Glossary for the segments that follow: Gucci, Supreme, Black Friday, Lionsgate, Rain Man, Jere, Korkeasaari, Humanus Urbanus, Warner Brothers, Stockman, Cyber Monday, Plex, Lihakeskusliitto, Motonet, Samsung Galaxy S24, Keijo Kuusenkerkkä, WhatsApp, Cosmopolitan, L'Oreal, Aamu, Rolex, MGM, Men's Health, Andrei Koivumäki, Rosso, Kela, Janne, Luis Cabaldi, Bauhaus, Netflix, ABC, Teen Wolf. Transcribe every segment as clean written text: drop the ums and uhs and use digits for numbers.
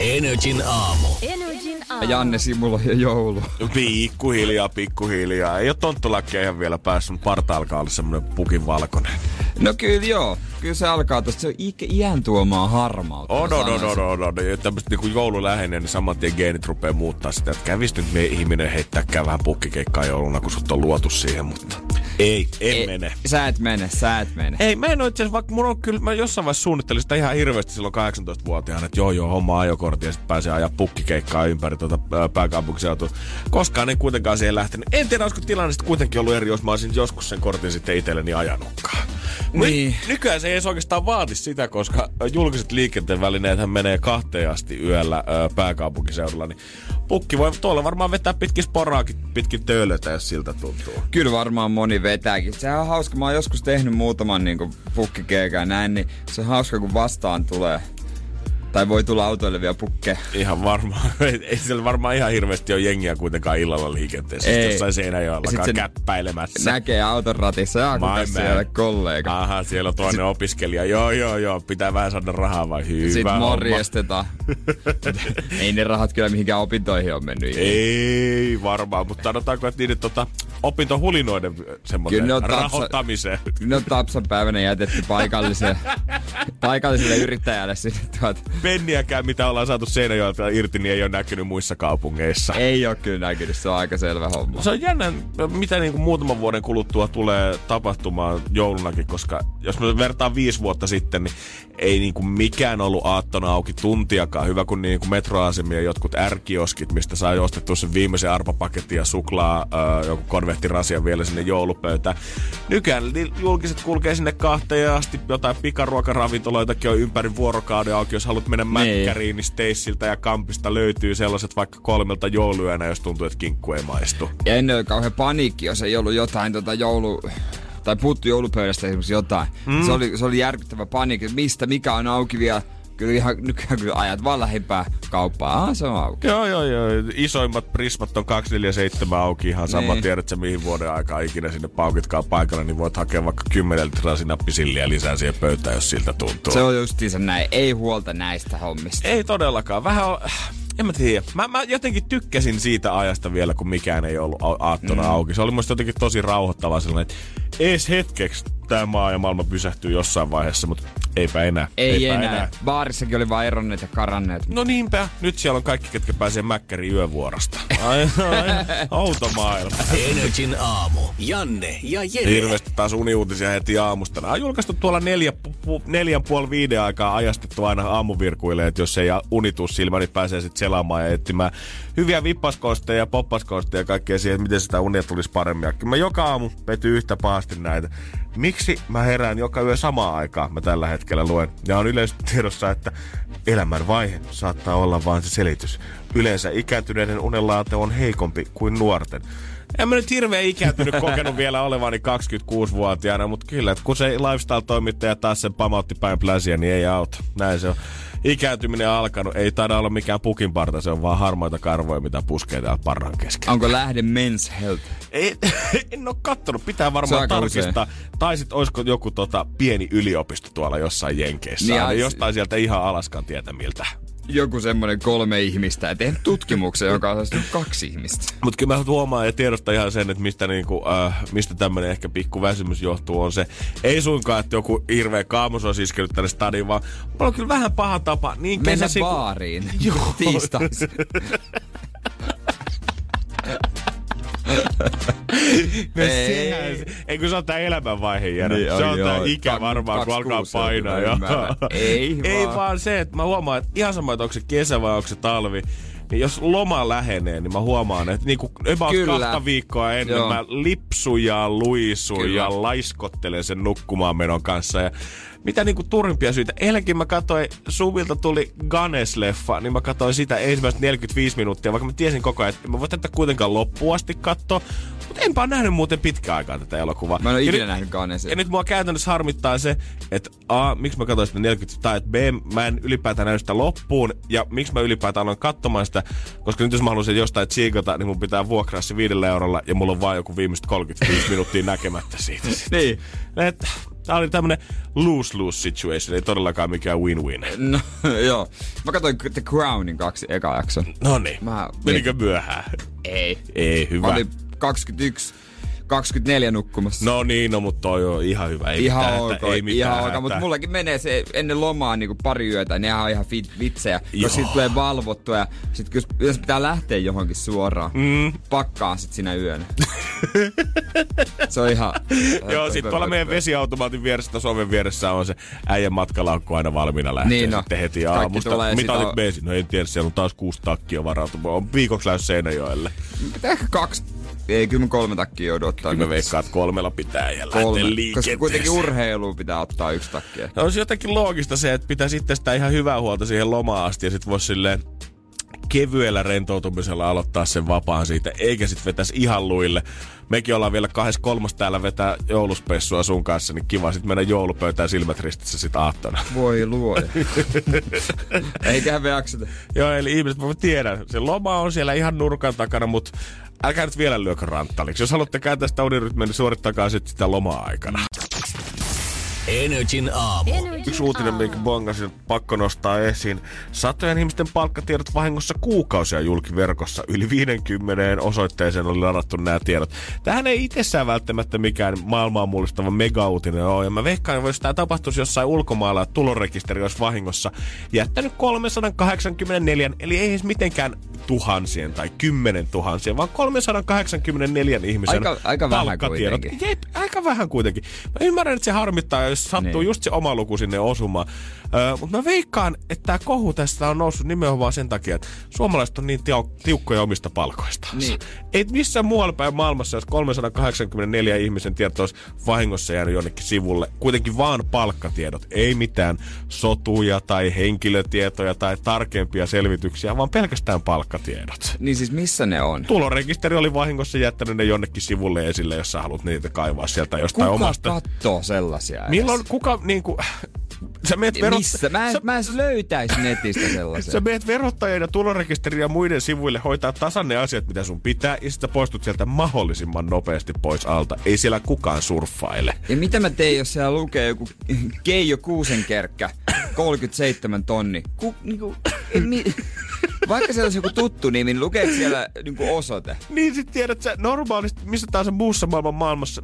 NRJ:n aamu. Janne Simulo ja joulu. Pikkuhiljaa. Ei ole tonttulakkia ihan vielä päässyt, mutta parta alkaa olla semmoinen pukin valkoinen. No kyllä joo. Kyllä se alkaa tosta. Se on iän tuomaa harmautta. No. Tämmöset niinku joululäheinen, niin saman tien geenit rupee muuttaa sitä. Että kävis nyt me ihminen heittääkään vähän pukkikeikkaa jouluna, kun sut on luotu siihen, mutta... Ei mene. Sä et mene. Ei, mä en oo itseasiassa, vaikka mun on kyllä, mä jossain vaiheessa suunnittelin sitä ihan hirveästi silloin 18-vuotiaana, että joo, homma ajokortti ja sit pääsee ajaa pukkikeikkaa ympäri tuota pääkaupunkiseutua. Koskaan en kuitenkaan siihen lähtenyt. En tiedä, olisiko tilanne sitten kuitenkin ollut eri, jos mä olisin joskus sen kortin sitten itselleni ajanutkaan. Niin. Nykyään se ei edes oikeastaan vaadi sitä, koska julkiset liikenteen välineethän menee 2 asti yöllä pääkaupunkiseudulla, niin pukki voi tuolla varmaan vetää pitkin sporaakin pitkin töölötä, jos siltä tuntuu. Kyllä varmaan moni vetääkin. Sehän on hauska. Mä oon joskus tehnyt muutaman niin pukkikeikää näin, niin se on hauska, kun vastaan tulee. Tai voi tulla autoilevia pukkeja. Ihan varmaan. Ei siellä varmaan ihan hirveästi ole jengiä kuitenkaan illalla liikenteessä. Ei. Jossain Seinäjoellakaan käppäilemässä. Näkee auton ratissa. Jaa, kuka siellä kollega. Aha, siellä on toinen opiskelija. Joo. Pitää vähän saada rahaa vai hyvä. Sitten morjestetaan. Ei ne rahat kyllä mihinkään opintoihin on mennyt. Ei varmaan, mutta sanotaanko, että niiden opintohulinoiden semmoinen rahoittamiseen. Kyllä ne on tapsan päivänä jätetty paikalliselle yrittäjälle sitten penniäkään, mitä ollaan saatu Seinäjoelta irti, niin ei ole näkynyt muissa kaupungeissa. Ei ole kyllä näkynyt, se on aika selvä homma. Se on jännä, mitä niin kuin muutaman vuoden kuluttua tulee tapahtumaan joulunakin, koska jos me vertaan 5 vuotta sitten, niin ei niin kuin mikään ollut aattona auki tuntiakaan. Hyvä, kun niin kuin metroasemien jotkut R-kioskit, mistä sai ostettua sen viimeisen arpapaketin ja suklaa, joku konvehtirasian vielä sinne joulupöytään. Nykään julkiset kulkee sinne 2 asti, jotain pikaruokaravintoloitakin on ympäri vuorokauden auki, jos haluat mennä mäkkäriin, niin Staceilta ja Kampista löytyy sellaiset vaikka 3 jouluyönä, jos tuntuu, että kinkku ei maistu. Ja ennen oli kauhean paniikki, jos ei ollut jotain tai puuttu joulupöydästä esimerkiksi jotain. Mm. Se oli järkyttävä paniikki, mistä mikä on auki vielä. Kyllä ihan nykyään kun ajat vaan lähimpää kauppaa, se on auki. Joo. Isoimmat prismat on 247 auki ihan sama. Tiedät sä mihin vuoden aikaa ikinä sinne paukitkaan paikalla, niin voit hakea vaikka 10 litraa sinappisilliä lisää siihen pöytään, jos siltä tuntuu. Se on justiinsa näin. Ei huolta näistä hommista. Ei todellakaan. Vähän on... En mä tiedä. Mä jotenkin tykkäsin siitä ajasta vielä, kun mikään ei ollut aattona auki. Se oli musta jotenkin tosi rauhoittavaa sellainen, että ees hetkeksi tämä maa ja maailma pysähtyy jossain vaiheessa, mutta eipä enää. Baarissakin oli vaan eronneet ja karanneet. No niinpä. Nyt siellä on kaikki, ketkä pääsee mäkkäriin yövuorosta. Ai, outo maailma. NRJ:n aamu. Janne ja Jere. Hirveästi taas uniuutisia heti aamusta. Nämä on julkaistu tuolla 4:30-5 aikaa ajastettu aina aamuvirkuille, että jos ei unitu silmä, niin pääsee sitten selaamaan ja etsimään hyviä vippaskosteja ja poppaskosteja ja kaikkea siihen, miten sitä unia tulisi paremmin. Kyllä mä joka aamu petyn yhtä pahasti näitä. Miksi mä herään joka yö samaan aikaan, mä tällä hetkellä luen. Ja on yleistiedossa, että elämän vaihe saattaa olla vain se selitys. Yleensä ikääntyneiden unenlaate on heikompi kuin nuorten. En mä nyt hirveän ikääntynyt kokenut vielä olevani 26-vuotiaana, mutta kyllä, että kun se lifestyle-toimittaja taas sen pamautti päin pläsiä, niin ei auta. Näin se on. Ikääntyminen alkanut. Ei taida olla mikään pukinparta, se on vaan harmaita karvoja, mitä puskee täällä parran keskellä. Onko lähde Men's Health? En oo kattonut. Pitää varmaan tarkistaa. Tai sit oisko joku pieni yliopisto tuolla jossain Jenkeissä. Niin, jostain sieltä ihan Alaskan tietä miltä. Joku semmoinen 3 ihmistä ja tehnyt tutkimuksen, joka on saanut 2 ihmistä. Mutta kyllä mä huomaan ja tiedostan ihan sen, että mistä tämmöinen ehkä pikku väsymys johtuu, on se. Ei suinkaan, että joku hirveä kaamos on iskenyt tänne stadiin, vaan mulla on kyllä vähän paha tapa. Niin mennä baariin. Joo. Tiistaisi. No eikö se on tää elämänvaihe, Jere? Niin, se on tää ikä varmaan, kun alkaa painaa. Ei vaan se, että mä huomaan, että ihan sama, että onko se kesä vai onko se talvi. niin jos loma lähenee, niin mä huomaan, että niinku kahta viikkoa ennen joo. mä lipsun ja luisun kyllä. ja laiskottelen sen nukkumaan menon kanssa. Ja mitä niinku turhimpia syitä? Eilenkin mä katsoin, Suvilta tuli Ganes-leffa, niin mä katsoin sitä ensimmäistä 45 minuuttia, vaikka mä tiesin koko ajan, että mä voin tätä kuitenkaan loppuun asti katsoa. Mutta enpä ole nähnyt muuten pitkään aikaa tätä elokuvaa. Mä en ole ikinä nähnyt Ganesia. Ja nyt mua käytännössä harmittaa se, että A, miksi mä katsoin sitä 40, tai että B, mä en ylipäätään näy sitä loppuun, ja miksi mä ylipäätään aloin katsomaan sitä, koska nyt jos mä haluaisin jostain tsiikata, niin mun pitää vuokraa se 5 eurolla, ja mulla on vaan joku viimeiset 35 minuuttia näkemättä siitä. Niin. Tää oli tämmönen lose-lose situation, ei todellakaan mikään win-win. No, joo. Mä katsoin The Crownin 2 eka jakson. Noniin. Menikö myöhään? Ei. Ei, hyvä. Mä olin 21-24 nukkumassa. No niin, no mut toi on ihan hyvä. Ei ihan mitään, okay, ei mitään. Ihan okay, mutta mullakin menee se ennen lomaa niinku pari yötä, ne on ihan vitsejä. Jos sit tulee valvottua ja sit jos pitää lähteä johonkin suoraan, pakkaa sit sinä yönä. Se on ihan... Joo, sit tuolla meidän vesiautomaatin vieressä tai Suomen vieressä on se äijän matkalaukku aina valmiina lähteä niin, no, sitten heti aamusta. Mitä olit meisiin? No en tiedä, siellä on taas 6 takkia varautunut. On viikoksi lähes Seinäjoelle. Pitää ehkä 2... Ei, kyllä mä 3 takkia odottaa. Kyllä mä veikkaan, että 3:lla pitää ja lähteä liikenteeseen. Koska kuitenkin urheiluun pitää ottaa 1 takkia. No, olisi jotenkin loogista se, että pitää sitten sitä ihan hyvää huolta siihen lomaan asti ja sit vois silleen kevyellä rentoutumisella aloittaa sen vapaan siitä, eikä sit vetäisi ihan luille. Mekin ollaan vielä 2.3. täällä vetää jouluspessua sun kanssa, niin kiva sit mennä joulupöytään silmät ristissä sit aattona. Voi luoja. Eiköhän me jakseta. Joo, eli ihmiset, mä tiedän, se loma on siellä ihan nurkan takana, mut älkää nyt vielä lyökö ranttaliksi. Jos haluatte kääntää sitä unirytmiä, niin suorittakaa sit sitä loma-aikana. NRJ:n aamu. Yksi uutinen, minkä bongasin, pakko nostaa esiin. Satojen ihmisten palkkatiedot vahingossa kuukausia julkiverkossa. Yli 50 osoitteeseen oli ladattu nämä tiedot. Tähän ei itsessään välttämättä mikään maailmaa mullistava megauutinen ole. Ja mä veikkaan, että jos tämä tapahtuisi jossain ulkomailla ja tulorekisteri olisi vahingossa jättänyt 384, eli ei edes mitenkään tuhansien tai 10 000, vaan 384 ihmisen aika palkkatiedot. Jep, aika vähän kuitenkin. Mä ymmärrän, että se harmittaa, jos sattuu niin just se oma luku sinne osumaan. Mutta mä veikkaan, että tää kohu tästä on noussut nimenomaan sen takia, että suomalaiset on niin tiukkoja omista palkoistaan. Niin. Ei missään muualla päin maailmassa, jos 384 ihmisen tiedot olisi vahingossa jäänyt jonnekin sivulle. Kuitenkin vaan palkkatiedot. Ei mitään sotuja tai henkilötietoja tai tarkempia selvityksiä, vaan pelkästään palkkatiedot. Niin siis missä ne on? Tulorekisteri oli vahingossa jättänyt ne jonnekin sivulle esille, jos sä haluat niitä kaivaa sieltä jostain kuka omasta. Kuka kattoo sellaisia edes? Milloin kuka niinku... Missä? Mä en löytäisi netistä sellaisen. Sä meet verottajien ja tulorekisteriin ja muiden sivuille hoitaa tasan ne asiat, mitä sun pitää, ja sitten poistut sieltä mahdollisimman nopeasti pois alta. Ei siellä kukaan surffaile. Ja mitä mä tein, jos siellä lukee joku Keijo Kuusenkerkkä, 37 000? Vaikka siellä olisi joku tuttu nimi, niin lukeeko siellä niinku osoite? Niin sit tiedät sä normaalisti missä tahansa muussa maailmassa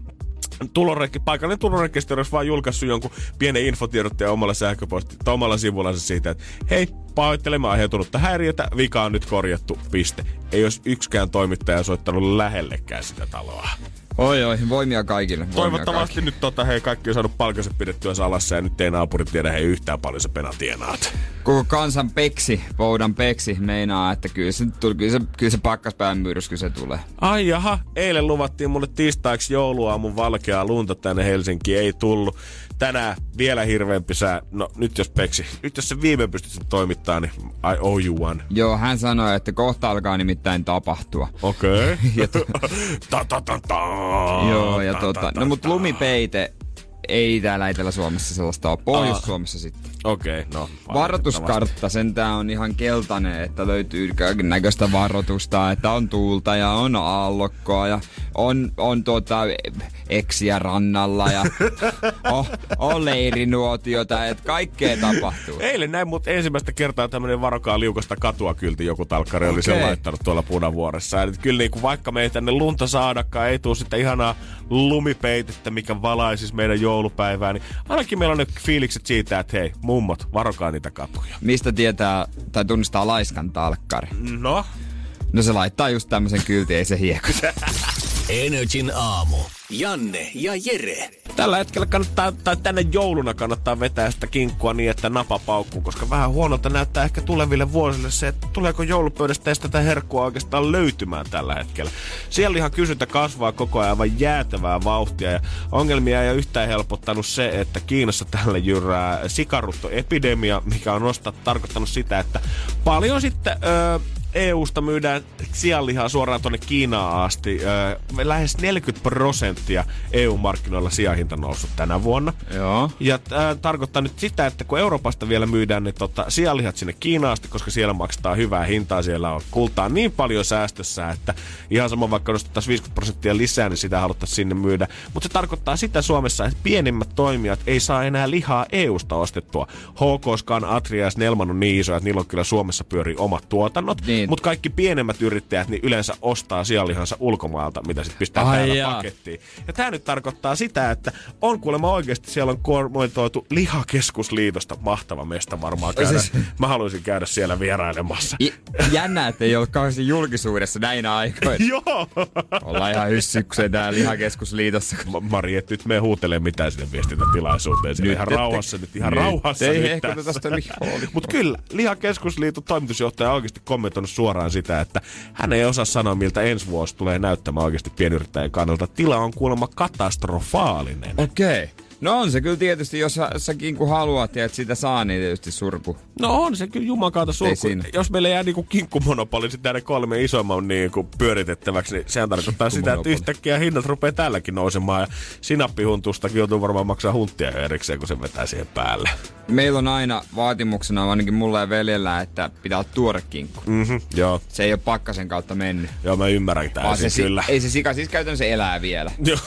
paikallinen tulorekisteri olisi vaan julkaissut jonkun pienen infotiedotteen omalla sähköpostilla, omalla sivullansa siitä, että hei, pahoittelemme aiheutunutta häiriötä, vika on nyt korjattu, piste. Ei olisi yksikään toimittaja soittanut lähellekään sitä taloa. Oi, voimia kaikille. Toivottavasti kaikille. Nyt hei, kaikki on saanut palkansa pidettyä salassa ja nyt ei naapuri tiedä hei yhtään paljon se pena tienaat. Koko kansan peksi, voudan peksi meinaa, että kyllä se pakkaspäivän myyrys kyllä se tulee. Ai jaha, eilen luvattiin mulle tiistaiksi jouluaamun valkeaa lunta tänne Helsinkiin, ei tullut. Tänään vielä hirveämpi sää. No nyt jos se viimein pystyt sen toimittamaan, niin I owe you one. Joo, hän sanoi, että kohta alkaa nimittäin tapahtua. Okei. Joo, ja no mut lumipeite ei täällä Etelä-Suomessa sellaista ole. Pohjois-Suomessa sitten. Okei, no. Varoituskartta, sentään on ihan keltainen, että löytyy kaikennäköistä varoitusta, että on tuulta ja on aallokkoa ja on eksiä rannalla ja on leirinuotiota, että kaikkea tapahtuu. Eilen näin, mutta ensimmäistä kertaa tämmöinen varokaa liukasta katua kylti joku talkkari oli sen laittanut tuolla Punavuoressa. Eli kyllä niin kuin vaikka me ei tänne lunta saadakaan, ei tule sitä ihanaa lumipeitettä, mikä valaisisi meidän joulupäivää, niin ainakin meillä on ne fiilikset siitä, että hei, mummot, varokaa niitä katuja. Mistä tietää tai tunnistaa laiskan talkkari? No? No se laittaa just tämmöisen kyltin, ei se hiekota. NRJ:n aamu. Janne ja Jere. Tällä hetkellä kannattaa, tai tänne jouluna kannattaa vetää sitä kinkkua niin, että napapaukkuu, koska vähän huonolta näyttää ehkä tuleville vuosille se, että tuleeko joulupöydästä tätä herkkua oikeastaan löytymään tällä hetkellä. Siellä ihan kysyntä kasvaa koko ajan aivan jäätävää vauhtia, ja ongelmia ei ole yhtään helpottanut se, että Kiinassa tällä jyrää sikaruttoepidemia, mikä on tarkoittanut sitä, että paljon sitten... EUsta myydään sianlihaa suoraan tuonne Kiinaan asti. Lähes 40% EU-markkinoilla sianhinta noussut tänä vuonna. Joo. Ja tarkoittaa nyt sitä, että kun Euroopasta vielä myydään, niin sianlihat sinne Kiinaan asti, koska siellä maksetaan hyvää hintaa. Siellä on kultaa niin paljon säästössä, että ihan sama vaikka nostettaisiin 50% lisää, niin sitä haluttaisiin sinne myydä. Mutta se tarkoittaa sitä Suomessa, että pienimmät toimijat ei saa enää lihaa EUsta ostettua. HK:skaan Atria ja Snellman on niin isoja, että niillä on kyllä Suomessa pyörii omat tuotannot. Niin. Mutta kaikki pienemmät yrittäjät niin yleensä ostaa sianlihansa ulkomailta, mitä sitten pistää täällä pakettiin. Ja tämä nyt tarkoittaa sitä, että on kuulemma oikeasti, siellä on kormoitoitu Lihakeskusliitosta. Mahtava mesta varmaan käydä. Siis... Mä haluaisin käydä siellä vierailemassa. Jännä, että ei ole kauheasti julkisuudessa näinä aikoina. Joo! Ollaan ihan hyssykseen täällä Lihakeskusliitossa. Mariet, nyt me huutelemaan mitään sinne viestintätilaisuuteen. Siellä ihan rauhassa nyt, ihan rauhassa nyt. Ei ehkä tästä lihoa. Mutta kyllä, Lihakeskusliiton toimitusjohtaja oikeasti kommentoi suoraan sitä, että hän ei osaa sanoa, miltä ensi vuosi tulee näyttämään oikeasti pienyrittäjän kannalta. Tila on kuulemma katastrofaalinen. Okei. Okay. No on se kyllä tietysti, jos säkin kun haluat ja et sitä saa, niin tietysti surku. No on se kyllä jumankaata surku. Jos meillä jää niinku kinkkumonopoli sitten näiden kolme isomman niinku pyöritettäväksi, niin sehän tarkoittaa sitä, että yhtäkkiä hinnat rupeaa täälläkin nousemaan. Ja sinappihuntustakin joutuu varmaan maksaa hunttia erikseen, kun se vetää siihen päälle. Meillä on aina vaatimuksena, ainakin mulla ja veljellä, että pitää olla tuore kinkku. Mm-hmm, joo. Se ei ole pakkasen kautta mennyt. Joo, mä ymmärrän täysin kyllä. Ei se sika, siis käytännössä elää vielä. Joo.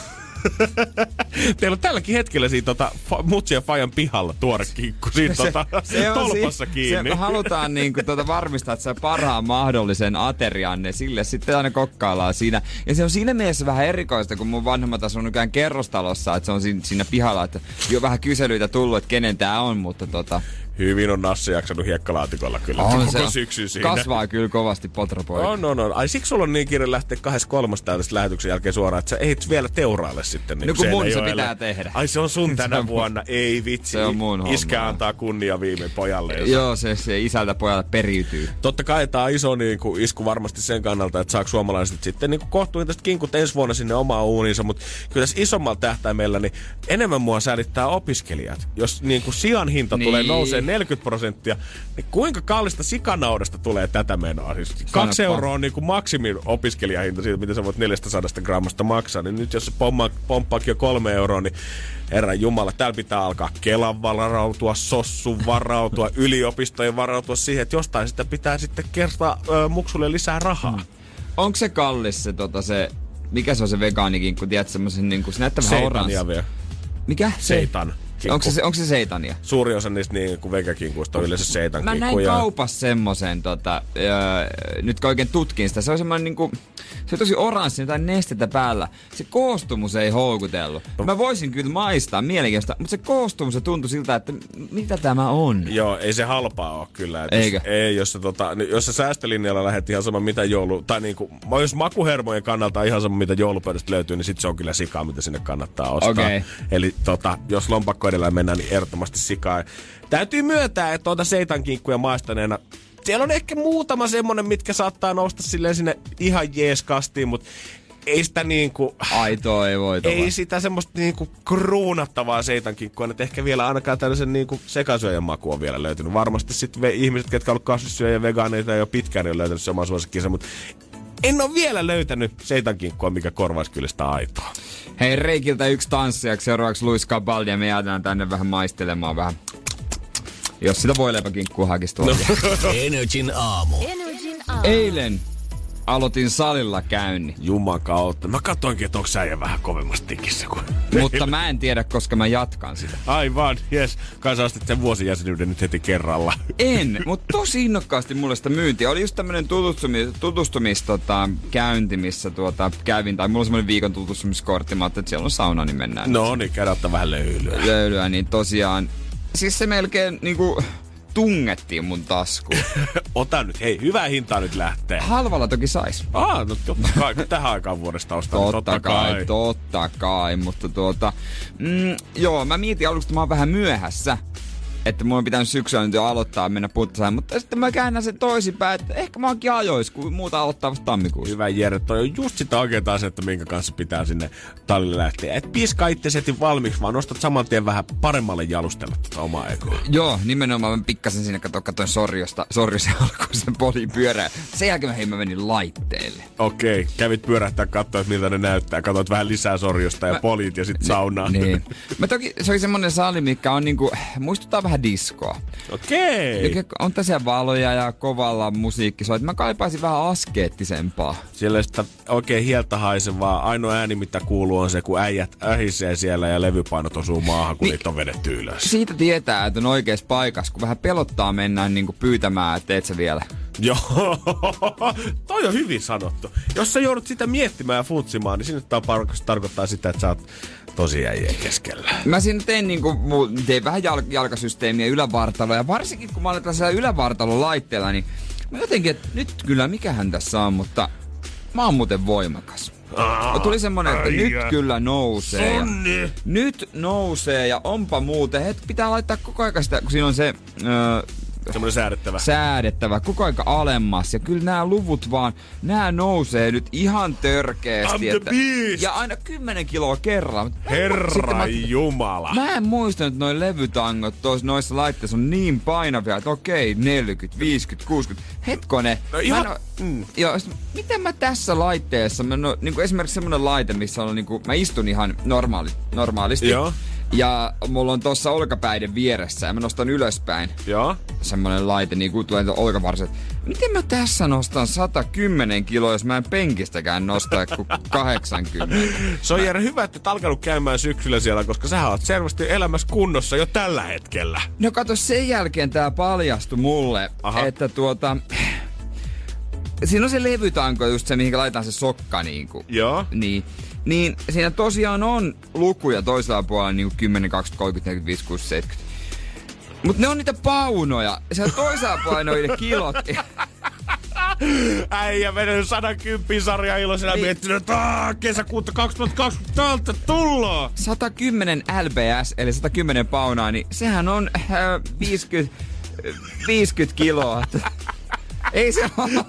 Teillä on tälläkin hetkellä siinä mutsia fajan pihalla tuore kinkku siinä se tolpassa kiinni. Se halutaan niinku varmistaa, että se parhaan mahdollisen aterianne sille sitten aina kokkaillaan siinä. Ja se on siinä mielessä vähän erikoista, kun mun vanhemmat asunut nykyään kerrostalossa, että se on siinä pihalla, että jo vähän kyselyitä tullut, että kenen tää on, mutta Hyvin on Nasse jaksanut hiekkalaatikolla kyllä koko syksyn siinä. Kasvaa kyllä kovasti potropoika. No. Ai siksi sulla on niin kiire lähteä 2.3. tällaisen lähetyksen jälkeen suoraan, että sä ehdit vielä teuraille sitten. Niin no kun mun se pitää tehdä. Ai se on sun tänä vuonna, ei vitsi. Se on mun homma. Iskä antaa kunnia viime pojalle. Joo, se isältä pojalle periytyy. Totta kai tää on iso niinku isku varmasti sen kannalta, että saako suomalaiset sitten niinku kohtuuhintaiset kinkut ensi vuonna sinne omaan uuniinsa. Mutta kyllä tässä isommalla tähtäimellä niin enemmän mua säälittää opiskelijat. Jos niinku sian hinta tulee nousee 40%, niin kuinka kallista sikanaudasta tulee tätä menoa? Siis 2 euroa on niin kuin maksimin opiskelijahinta siitä, mitä sä voit 400 grammasta maksaa. Niin nyt jos se pomppaakin jo 3 euroa, niin herran jumala, täällä pitää alkaa Kelan varautua, Sossun varautua, yliopistojen varautua siihen, että jostain sitä pitää sitten kertaa muksulle lisää rahaa. Onko se kallis se, mikä se on se vegaanikin, kun tiedät semmoisen, niin kuin se näyttää vähän oranssia. Mikä? Seitan. Onko se seitania? Suuri osa niistä niin vegakinkuista on yleensä seitankinkkuja. Mä näin kaupassa semmosen, nyt kun oikein tutkin sitä, se on semmoinen niinku, se on tosi oranssi, jotain nestettä päällä. Se koostumus ei houkutellut. Mä voisin kyllä maistaa mielenkiintoista, mutta se koostumus tuntui siltä, että mitä tämä on? Joo, ei se halpaa ole kyllä. Eikä? Ei, jos sä säästölinjalla lähdet ihan sama mitä tai niinku, jos makuhermojen kannalta ihan sama mitä joulupöydästä löytyy, niin sit se on kyllä sikaa, mitä sinne kannattaa ostaa. Okay. Eli jos lompakko edellä mennään, niin ehdottomasti sikaa. Täytyy myöntää, että seitankinkkuja maistaneena siellä on ehkä muutama semmonen, mitkä saattaa nousta silleen sinne ihan jees kastiin, mutta ei sitä niinku... Aitoa ei voi tulla. Ei sitä semmoista niinku kruunattavaa seitankinkkoa, että ehkä vielä ainakaan tällaisen niinku sekasyöjän maku on vielä löytynyt. Varmasti sitten ihmiset, ketkä on ollut kasvissyöjä ja vegaaneita jo pitkään, niin on löytänyt se oman suosikkinsa, mutta en ole vielä löytänyt seitankinkkoa, mikä korvaisi kyllä sitä aitoa. Hei, Reikiltä yksi tanssijaksi, seuraavaksi Luis Cabaldi, ja me jäädään tänne vähän maistelemaan vähän. Jos sitä voi leipäkinkkua hakisi tuolla. NRJ:n aamu. Eilen aloitin salilla käynnin. Jumakautta. Mä katsoinkin, että onko säijä vähän kovemmassa tikissä kuin... Mutta mä en tiedä, koska mä jatkan sitä. Aivan, jes. Kai sä astit sen vuosijäsenyyden nyt heti kerralla. En, mutta tosi innokkaasti mulle sitä myyntiä. Oli just tämmönen tutustumiskäynti, missä kävin. Tai mulla on semmonen viikon tutustumiskortti. Mä ajattelin, että siellä on sauna, niin mennään. No niin, käydä ottaa vähän löylyä. Niin tosiaan... Siis se melkein niinku... tungettiin mun taskuun. Ota nyt, hei, hyvä hinta nyt lähtee. Halvalla toki sais. No totta kai, tähän aikaan vuodesta ostaa. Totta kai, mutta joo, mä mietin aluksi, että mä oon vähän myöhässä. Että mun on pitänyt syksyllä nyt jo aloittaa mennä putsaan, mutta sitten mä käännän sen toisinpäin, että ehkä mä oonkin ajois, kun muuta aloittaa vasta tammikuussa. Hyvä Jere, toi on just sitä oikeeta asetta, minkä kanssa pitää sinne talille lähteä. Et piska itse setin valmiiksi, vaan nostat saman tien vähän paremmalle jalustella tätä omaa ekoa. Joo, nimenomaan mä pikkasen sinne, katsoin sorjosta alkoi sen poliin pyörää. Sen jälkeen mä menin laitteelle. Okei, kävit pyörähtää katsoa, että miltä ne näyttää. Katsoit vähän lisää sorjosta ja poliit ja sit saunaan. Niin. Mä toki, se oli semmonen sali, mikä on niinku, muistuttaa vähän diskoa. Okei. On tässä valoja ja kovalla musiikki soi. Mä kaipaisin vähän askeettisempaa. Siellä sitä oikein hieltä haisevaa. Ainoa ääni, mitä kuuluu, on se, kun äijät ähisee siellä ja levypainot osuu maahan, kun niitä on vedetty ylös. Siitä tietää, että on oikeassa paikassa, kun vähän pelottaa mennään niin kuin pyytämään, että teet sä vielä. Joo, toi on hyvin sanottu. Jos sä joudut sitä miettimään ja futsimaan, niin sinne tarkoittaa sitä, että sä oot tosi äijien keskellä. Mä siinä tein vähän jalkasysteemiä, ylävartaloja. Varsinkin kun mä olen tällaisella ylävartalolaitteella, niin mä jotenkin, että nyt kyllä mikähän tässä on, mutta mä oon muuten voimakas. Tuli semmonen, että nyt kyllä nousee. Nyt nousee ja onpa muuten. Pitää laittaa koko ajan sitä, kun siinä on se... semmoinen säädettävä. Koko aika alemmas. Ja kyllä nämä luvut vaan, nämä nousee nyt ihan törkeästi. Että, ja aina 10 kiloa kerran. Herra Jumala. Mä en muista, että noi levytangot noissa laitteissa on niin painavia, että okei, 40, 50, 60. Hetkone. No ihan... miten mä tässä laitteessa, niin kuin esimerkiksi semmoinen laite, missä on, niin kuin, mä istun ihan normaalisti. Joo. Ja mulla on tossa olkapäiden vieressä ja mä nostan ylöspäin. Joo. Semmonen laite, niin kuin tulee olkavarset. Miten mä tässä nostan 110 kiloa, jos mä en penkistäkään nostaa kuin 80? Se on Jere hyvä, että et alkanut käymään syksyllä siellä, koska sä oot selvästi elämässä kunnossa jo tällä hetkellä. No kato, sen jälkeen tää paljastui mulle, että siinä on se levytanko just se, mihin laitetaan se sokka niinku. Joo. Niin siinä tosiaan on lukuja toisella puolella niinku 10, 20, 30, 45, 60, 70. Mut ne on niitä paunoja. Siellä toisella puolella on niitä kilot. Äijä mennyt 110 sarjaa iloisena miettinyt, että kesäkuuta 2020 täältä tullaan. 110 lbs, eli 110 paunaa, niin sehän on 50 kiloa. Ei se ole.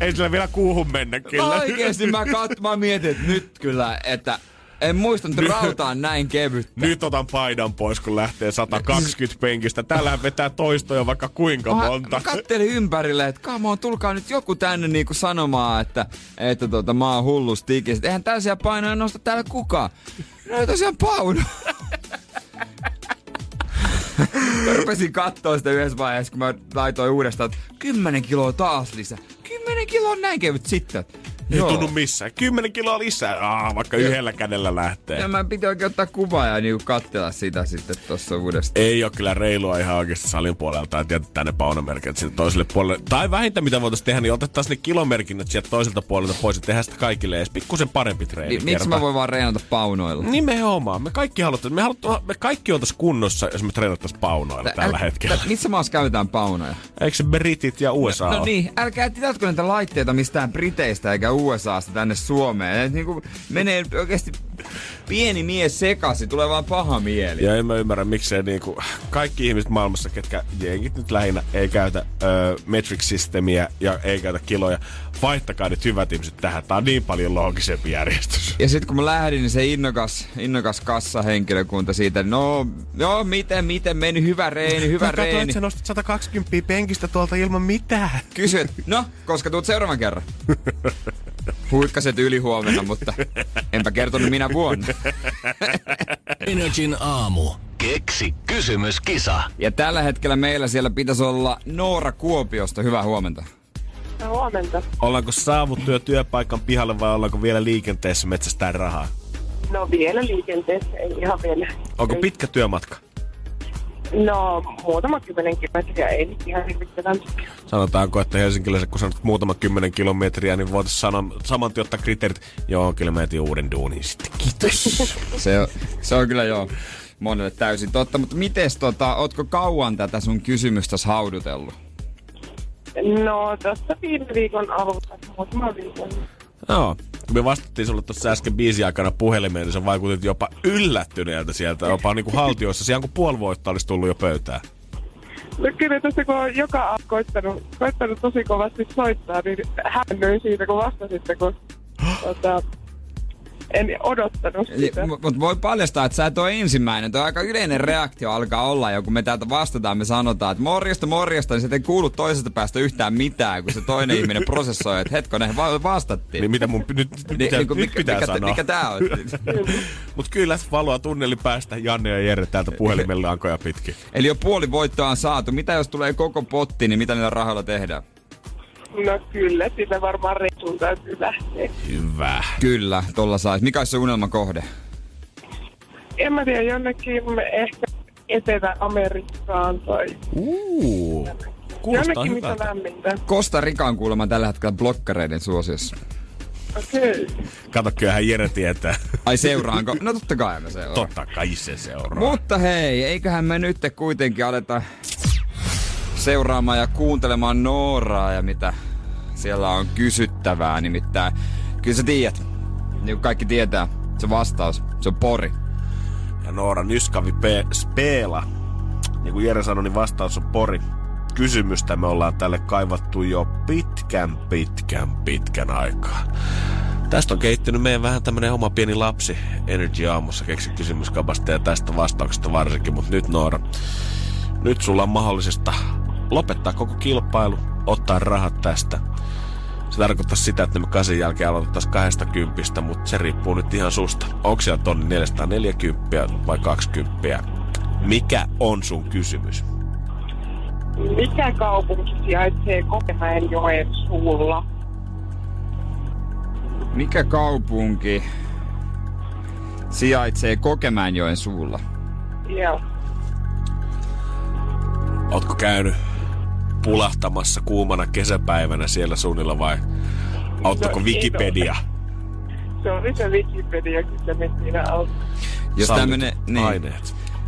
Ei sillä vielä kuuhun mennä kyllä. Oikeesti mä mietin, että nyt kyllä, että en muistanut, että rauta on näin kevyttä. Nyt otan paidan pois, kun lähtee 120 penkistä. Täällähän vetää toistoja vaikka kuinka monta. Mä kattelin ympärille, että come on, tulkaa nyt joku tänne niinku sanomaan, että mä oon hullusti ikiset. Eihän tällaisia painoja nosta täällä kukaan. No ei tosiaan paunu. Mä rupesin kattoo sitä yhdessä vaiheessa, kun mä laitoin uudestaan, että 10 kiloa taas lisää. 10 kiloa on näin kevyt sitten. Ei tunnu missään. 10 kiloa lisää. Vaikka yhdellä kädellä lähtee. Ja mä piti oikein ottaa kuvaa ja niinku katsella sitä sitten tossa uudestaan. Ei oo kyllä reilua ihan oikeesti salin puolelta, että jätetään ne paunamerkit sinne toiselle puolelle. Tai vähintä mitä voitais tehdä, niin otettaisiin ne kilomerkinnät sieltä toiselta puolelta pois ja tehdään sitä kaikille edes pikkusen parempi treeni. Miksi mä voin vaan reenata paunoilla? Nimenomaan. Me kaikki halutaan. Me kaikki on tässä kunnossa, jos me treenattais paunoilla tällä hetkellä. Missä maassa käytetään paunoja? Eikö se britit ja USA? No niin, älkää tilatko näitä laitteita mistään briteistä eikä USAsta tänne Suomeen. Niin kuin menee oikeesti pieni mies sekasi, tulee vaan paha mieli. Ja en mä ymmärrä, miksei niinku kaikki ihmiset maailmassa, ketkä jengit nyt lähinnä, ei käytä metric-systeemiä ja ei käytä kiloja. Vaihtakaa nyt hyvät ihmiset tähän. Tää on niin paljon loogisempi järjestys. Ja sit kun mä lähdin, niin se innokas kassahenkilökunta siitä, miten meni, hyvä reeni. Katsoit, sä nostat 120 penkistä tuolta ilman mitään. Kysyt, koska tuut seuraavan kerran. Huikkaset yli huomenna, mutta enpä kertonut minä vuonna. NRJ:n aamu. Keksi kysymyskisa. Ja tällä hetkellä meillä siellä pitäisi olla Noora Kuopiosta. Hyvää huomenta. No, huomenta. Ollaanko saavuttu jo työpaikan pihalle vai ollaanko vielä liikenteessä metsästään rahaa? No vielä liikenteessä, ei ihan vielä. Onko pitkä työmatka? No, muutama 10 kilometriä, ei nyt ihan hirvittävän. Sanotaanko, että helsinkiläiset, kun sanot muutama 10 kilometriä, niin voitaisiin samanti ottaa kriteerit. Joo, kyllä mä etin uuden duunin sitten. Kiitos. Se on kyllä joo. monelle täysin totta. Mutta mites, ootko kauan tätä sun kysymystäs haudutellut? No, tässä viime viikon alussa, muutama viikon. Joo. Kun me vastattiin sulle tuossa äsken biisin aikana puhelimeen, niin sä vaikutit jopa yllättyneeltä sieltä, jopa niinku haltioissa. Siihen kun puoli vuotta olisi tullut jo pöytään. No kyllä tässä kun on joka ajan koittanut tosi kovasti soittaa, niin hännyin siitä kun vastasitte, kun en odottanut sitä. Mutta voi paljastaa, että sä et ole ensimmäinen. Tuo aika yleinen reaktio alkaa olla jo, kun me täältä vastataan, me sanotaan, että morjesta, niin se ei kuulu toisesta päästä yhtään mitään, kun se toinen ihminen prosessoi, että hetkonen, vastattiin. Niin mitä mun nyt pitää sanoa? Mikä tää on? Mutta kyllä valoa tunnelin päästä Janne ja Jere täältä puhelimelle ankoja pitkin. Eli jo puoli voittoa on saatu. Mitä jos tulee koko potti, niin mitä niillä rahoilla tehdään? No kyllä, sillä varmaan reitsuun täytyy lähteä. Hyvä. Kyllä, tolla sais. Mikä olisi se unelmakohde? En mä tiedä, jonnekin ehkä Etelä-Amerikkaan tai... Kuulostaa jonnekin, hyvältä. Jonnekin, missä lämmintä. Costa Rica on kuulemma tällä hetkellä blokkareiden suosiossa. Okei. Okay. Kato, kyllähän Jere tietää. Ai seuraanko? No totta kai mä seuraan. Totta kai se seuraa. Mutta hei, eiköhän me nyt kuitenkin aleta... seuraamaan ja kuuntelemaan Nooraa ja mitä siellä on kysyttävää. Nimittäin, kyllä sä tiedät, niin kuin kaikki tietää, se vastaus, se on Pori. Ja Noora Nyskavi Speela, niin kuin Jere sanoi, niin vastaus on Pori. Kysymystä me ollaan tälle kaivattu jo pitkän aikaa. Tästä on kehittynyt meidän vähän tämmönen oma pieni lapsi. NRJ aamussa keksi kysymyskapasta ja tästä vastauksesta varsinkin, mutta nyt Noora. Nyt sulla on mahdollisesta lopettaa koko kilpailu, ottaa rahat tästä. Se tarkoittaa sitä, että me 8 jälkeen aloitettaisiin 20, mutta se riippuu nyt ihan susta. Onko siellä tonni 440 vai 20? Mikä on sun kysymys? Mikä kaupunki sijaitsee Kokemäenjoen suulla? Mikä kaupunki sijaitsee Kokemäenjoen suulla? Joo. Ootko käynyt pulahtamassa kuumana kesäpäivänä siellä suunnilla vai auttako Wikipedia? Se oli se Wikipedia, kyllä me siinä auttoi.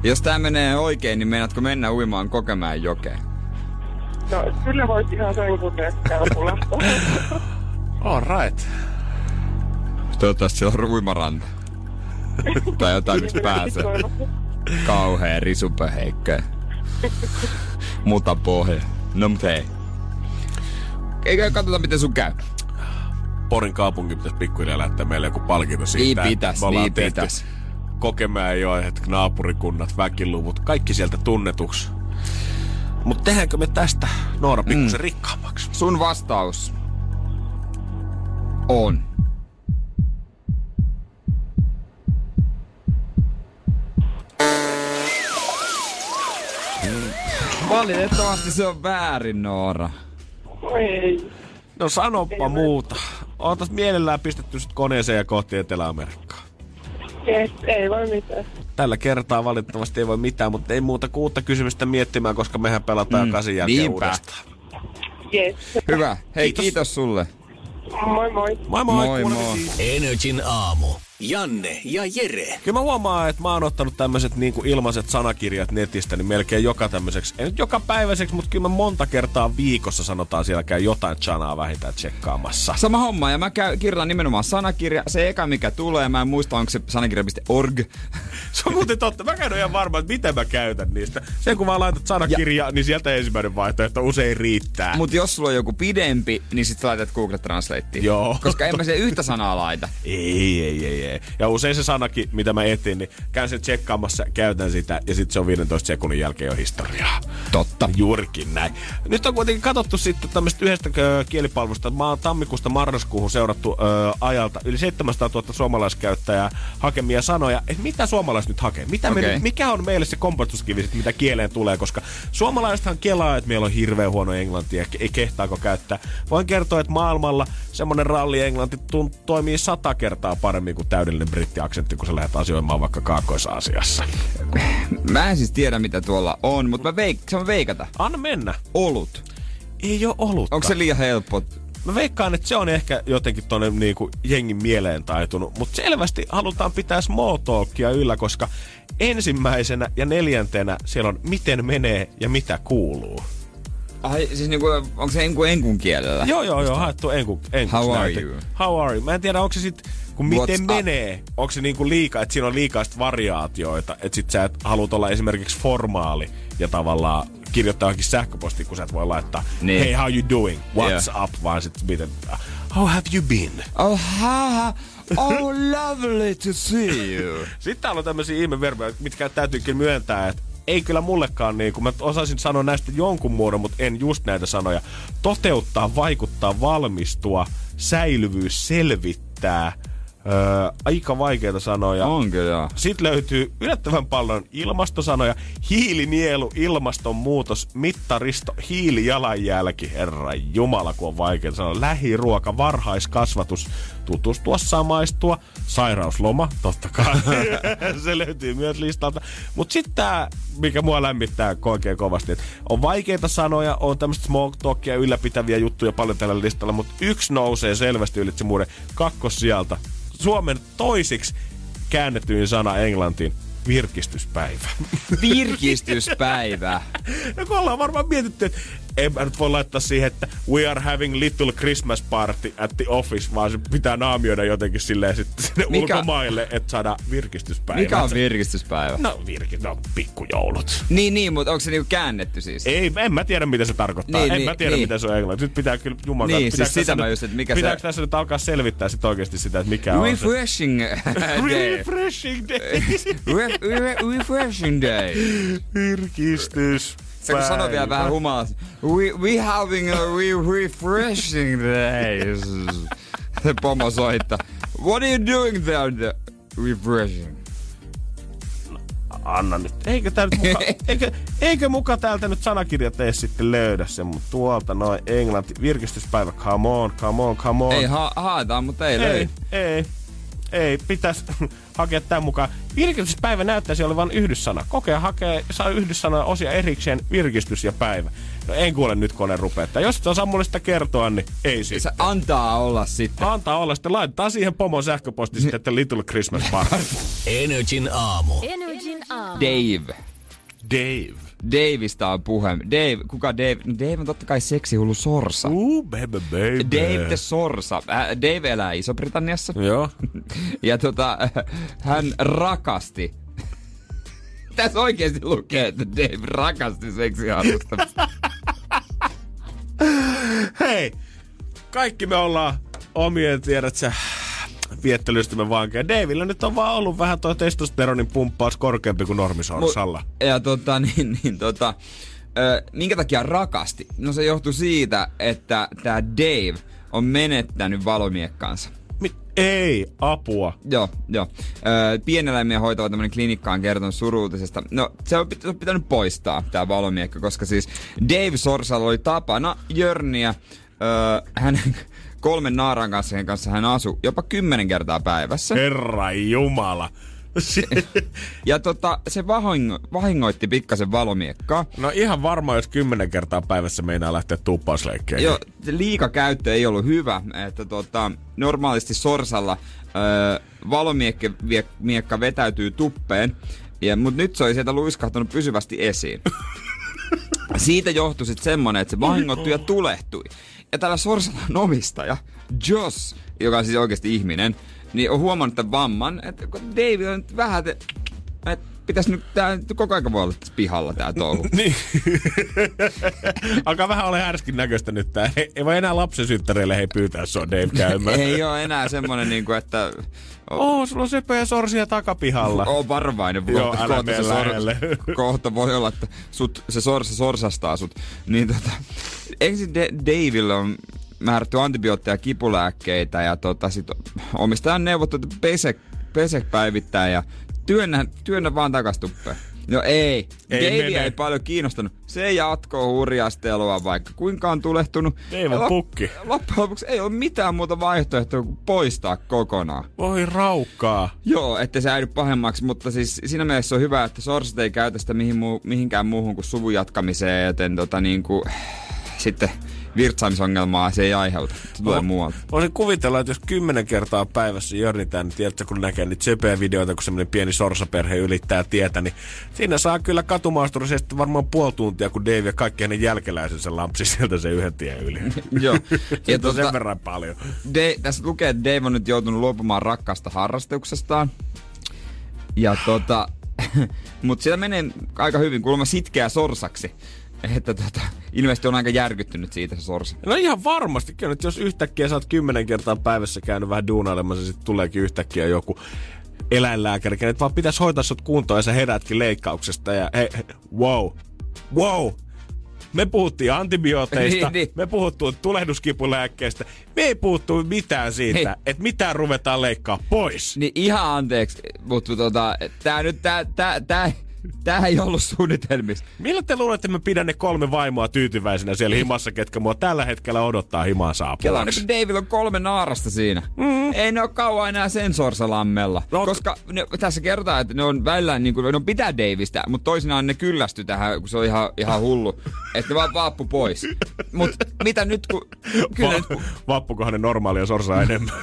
Jos tää menee oikein, niin meinaatko mennä uimaan Kokemäen jokeen? No, kyllä voit ihan sen kuteen käydä pulahtaa. All right. Toivottavasti siellä on uimaranta. Tai jotain, mistä pääsee. Kauhea risupöheikköä. Muta pohja. No mut hei. Eikä katsota miten sun käy. Porin kaupungin pitäis pikkuhiljaa lähteä meille joku palkinto siitä. Niin pitäis. Kokemäenjoet, naapurikunnat, väkiluvut, kaikki sieltä tunnetuksi. Mut tehdäänkö me tästä Noora pikkusen rikkaammaksi? Sun vastaus on... Valitettavasti se on väärin, Noora. Ei. No sanoppa ei muuta. Ootas mielellään pistetty sit koneeseen ja kohti Etelä-Amerikkaa. Ei voi mitään. Tällä kertaa valitettavasti ei voi mitään, mutta ei muuta kuin uutta kysymystä miettimään, koska mehän pelataan 8 jälkeen niinpä uudestaan. Yes. Hyvä. Hei, kiitos sulle. Moi moi. NRJ:n aamu. Janne ja Jere. Kyllä mä huomaan, että mä oon ottanut tämmöset niinku ilmaiset sanakirjat netistä, niin melkein joka tämmöiseksi, ei nyt joka päiväiseksi, mutta kyllä mä monta kertaa viikossa sanotaan siellä käy jotain sanaa vähintään tsekkaamassa. Sama homma, ja mä kirjaan nimenomaan sanakirja, se eka mikä tulee, mä en muista onko se sanakirja.org. Se on muuten totta, mä käyn ihan varmaan, että miten mä käytän niistä. Sen kun vaan laitat sanakirja, niin sieltä ensimmäinen vaihtoehto usein riittää. Mut jos sulla on joku pidempi, niin sit laitat Google Translateen. Joo. Koska en mä se yhtä sanaa laita. Ei. Ja usein se sanakin, mitä mä etin, niin käyn sen tsekkaamassa, käytän sitä ja sitten se on 15 sekunnin jälkeen jo historiaa. Totta. Juurikin näin. Nyt on kuitenkin katsottu sitten tämmöistä yhdestä kielipalvelusta. Mä oon tammikuusta marraskuuhun seurattu ajalta yli 700 000 suomalaiskäyttäjää hakemia sanoja. Et mitä suomalaiset nyt hakee? Mikä on meille se kompastuskivi, mitä kieleen tulee? Koska suomalaisethan kelaa, että meillä on hirveän huono englanti ja ei kehtaako käyttää. Voin kertoa, että maailmalla semmoinen ralli-englanti toimii 100 kertaa paremmin kuin täydellinen brittiaksentti, kun sä lähdet asioimaan vaikka Kaakkois-Aasiassa. Mä en siis tiedä, mitä tuolla on, mutta mä saan veikata. Anna mennä. Olut. Ei oo olutta. Onko se liian helppo? Mä veikkaan, että se on ehkä jotenkin tuonne niinku jengin mieleen taitunut, mutta selvästi halutaan pitää small talkia yllä, koska ensimmäisenä ja neljäntenä siellä on miten menee ja mitä kuuluu. Ai, siis niinku, onko se enkun kielellä? Joo, haettu enkuksi. How are you? How are you? Mä en tiedä, onko se sit, kun miten menee, onko se niinku liikaa, että siinä on liikaa sit variaatioita, että sit sä et haluut olla esimerkiksi formaali ja tavallaan kirjoittaa johonkin sähköpostiin, kun sä et voi laittaa niin. Hey, how you doing? What's up? Vaan sit miten, how have you been? Oh, oh lovely to see you. Sitten täällä on tämmösiä ihmeverbejä, mitkä täytyy kyllä myöntää, että ei kyllä mullekaan niinku, mä osaisin sanoa näistä jonkun muodon, mutta en just näitä sanoja. Toteuttaa, vaikuttaa, valmistua, säilyvyys, selvittää. Aika vaikeita sanoja. On kyllä. Sitten löytyy yllättävän paljon ilmastosanoja. Hiilinielu, ilmastonmuutos, mittaristo, hiilijalanjälki. Herra Jumala, kun on vaikeita sanoja. Lähiruoka, varhaiskasvatus, tutustua, samaistua, sairausloma, totta kai. Se löytyy myös listalta. Mutta sitten tämä, mikä mua lämmittää oikein kovasti, että on vaikeita sanoja, on tämmöistä small talkia ylläpitäviä juttuja paljon tällä listalla, mutta yksi nousee selvästi ylitse muiden kakkossijalta. Suomen toisiksi käännetyin sana englantiin. Virkistyspäivä. Virkistyspäivä. No kun ollaan varmaan mietitty, että en mä nyt voi laittaa siihen, että we are having little Christmas party at the office, vaan se pitää naamioida jotenkin silleen sitten sinne ulkomaille, että saadaan virkistyspäivä. Mikä on virkistyspäivä? No pikkujoulut. Niin, mutta onko se niinku käännetty siis? Ei, en mä tiedä mitä se tarkoittaa. En mä tiedä mitä se on englanniksi. Nyt pitää kyllä jumalata. Niin, siis sitä mä just, että mikä se... Pitääkö tässä nyt alkaa selvittää sit oikeesti sitä, että mikä on se? Refreshing day. Virkistys. Sä kun sanoo vielä vähän humalasti. We having a refreshing day. Se pomo soittaa. What are you doing there? Refreshing. No, anna nyt. Eikö muka täältä nyt sanakirjat ei sitten löydä sen, mutta tuolta noin englanti. Virkistyspäivä. Come on. Ei haetaan, mutta ei löydä. Ei, pitäisi hakea tämän mukaan. Virkistyspäivä näyttäisi olevan yhdyssana. Kokea hakee, saa yhdyssanaa osia erikseen, virkistys ja päivä. No en kuule nyt kone rupeetta. Jos et osaa mulle sitä kertoa, niin ei sitten. Se antaa olla sitten. Laitetaan siihen pomon sähköposti sitten, että Little Christmas Party. NRJ:n aamu. Daveista on puhe. Dave, kuka Dave? Dave on totta kai seksihullu sorsa. Baby. Dave the sorsa. Dave elää Iso-Britanniassa. Joo. Ja hän rakasti. Tässä oikeesti lukee, että Dave rakasti seksiharrastamista. Hei, kaikki me ollaan omien, tiedätkö, viettelystymme vankeja. Davilla nyt on vaan ollut vähän toi testosteronin pumppaus korkeampi kuin normisorsalla. Ja minkä takia rakasti? No se johtui siitä, että tää Dave on menettänyt valomiekkaansa. Ei, apua. Joo. Pieneläimiä hoitava tämmönen klinikka on kertonut suruutisesta. No, se on pitänyt poistaa tää valomiekka, koska siis Dave sorsalla oli tapana jörniä hänen... 3 naaran kanssa hän asui jopa 10 kertaa päivässä. Herra Jumala. Ja se vahingoitti pikkasen valomiekkaa. No ihan varmaan, jos 10 kertaa päivässä meinaa lähteä tuppausleikkeen. Joo, liikakäyttö ei ollut hyvä. Että normaalisti sorsalla valomiekka vetäytyy tuppeen, mutta nyt se oli sieltä luiskahtanut pysyvästi esiin. Siitä johtui sitten semmonen, että se vahingoittui ja tulehtui. Ja täällä sorsalan omistaja, Joss, joka on siis oikeesti ihminen, niin on huomannut tämän vamman, että David on nyt vähän, että pitäis nyt tää koko ajan voi olla pihalla tää touhu. Niin. Alkaa vähän olla härskin näköistä nyt tää. Ei voi enää lapsensyttäreille pyytää sua Dave käymään. Ei oo enää semmonen niinku, että... sulla on söpöjä sorsia takapihalla. Varvainen. Joo, älä mene lähelle. Kohta voi olla, että se sorsa sorsastaa sut. Niin eikö se Daville on määrätty antibiootteja, kipulääkkeitä ja sit omistajan neuvottu, että pese päivittäin ja työnnä vaan takas tuppeen. No ei. Davea ei paljon kiinnostanut. Se jatkoi hurjastelua, vaikka kuinka on tulehtunut. Dave on pukki. Loppujen lopuksi ei ole mitään muuta vaihtoehtoa kuin poistaa kokonaan. Voi raukkaa. Joo, ettei se äidy pahemmaksi, mutta siis siinä mielessä on hyvä, että sorsat ei käytä sitä mihinkään muuhun kuin suvun jatkamiseen, joten sitten virtsaamisongelmaa se ei aiheuta. Se tulee muualta. Voisin kuvitella, että jos 10 kertaa päivässä jörnitään, niin tiedätkö, kun näkee niitä söpöjä videoita, kun semmoinen pieni sorsaperhe ylittää tietä, niin siinä saa kyllä katumaasturia sitten varmaan puoli tuntia, kun Dave ja kaikki hänen jälkeläisensä lampsi sieltä sen yhden tien yli. Joo. Se on sen verran paljon. Tässä lukee, että Dave on nyt joutunut luopumaan rakkaasta harrastuksestaan. Ja mutta siellä menee aika hyvin, kuulemma sitkeä sorsaksi. Että ilmeisesti on aika järkyttynyt siitä se sorsa. No ihan varmasti kyllä, että jos yhtäkkiä sä oot 10 kertaa päivässä käynyt vähän duunailemassa, sitten tuleekin yhtäkkiä joku eläinlääkäri, että vaan pitäisi hoitaa sut kuntoon ja sä herätkin leikkauksesta ja wow! Me puhuttiin antibiooteista, me puhuttiin tulehduskipulääkkeistä, me ei puhuttu mitään siitä, että mitään ruvetaan leikkaa pois. Niin ihan anteeksi, mutta tää ei ollut suunnitelmissa. Millä te luulette, että mä pidän ne 3 vaimoa tyytyväisenä siellä himassa, ketkä mua tällä hetkellä odottaa himaan saapuvaksi? Kela, Davilla on 3 naarasta siinä. Mm-hmm. Ei ne ole kauan enää sensorsalammella. No, koska tässä kertaa, että ne on välillä, niin kuin, ne on pitää Davistä, mutta toisinaan ne kyllästy tähän, kun se on ihan hullu. Että ne vaan vaappu pois. Mut mitä nyt, kun... Vaappukohan ne normaalia sorsaa enemmän?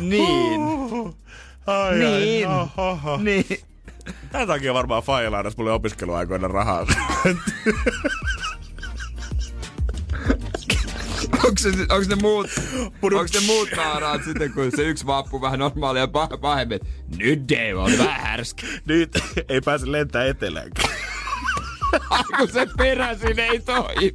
Niin. Niin. Niin. Tän takia varmaan faija lainasi mulle opiskeluaikoina rahaa. Onks ne muut naaraat sitten, kun se yksi vaappuu vähän normaalia pahemmin? Nyt ei ole vähän härski. Nyt ei pääse lentää eteläänkään. Kun se peräsin ei toimi.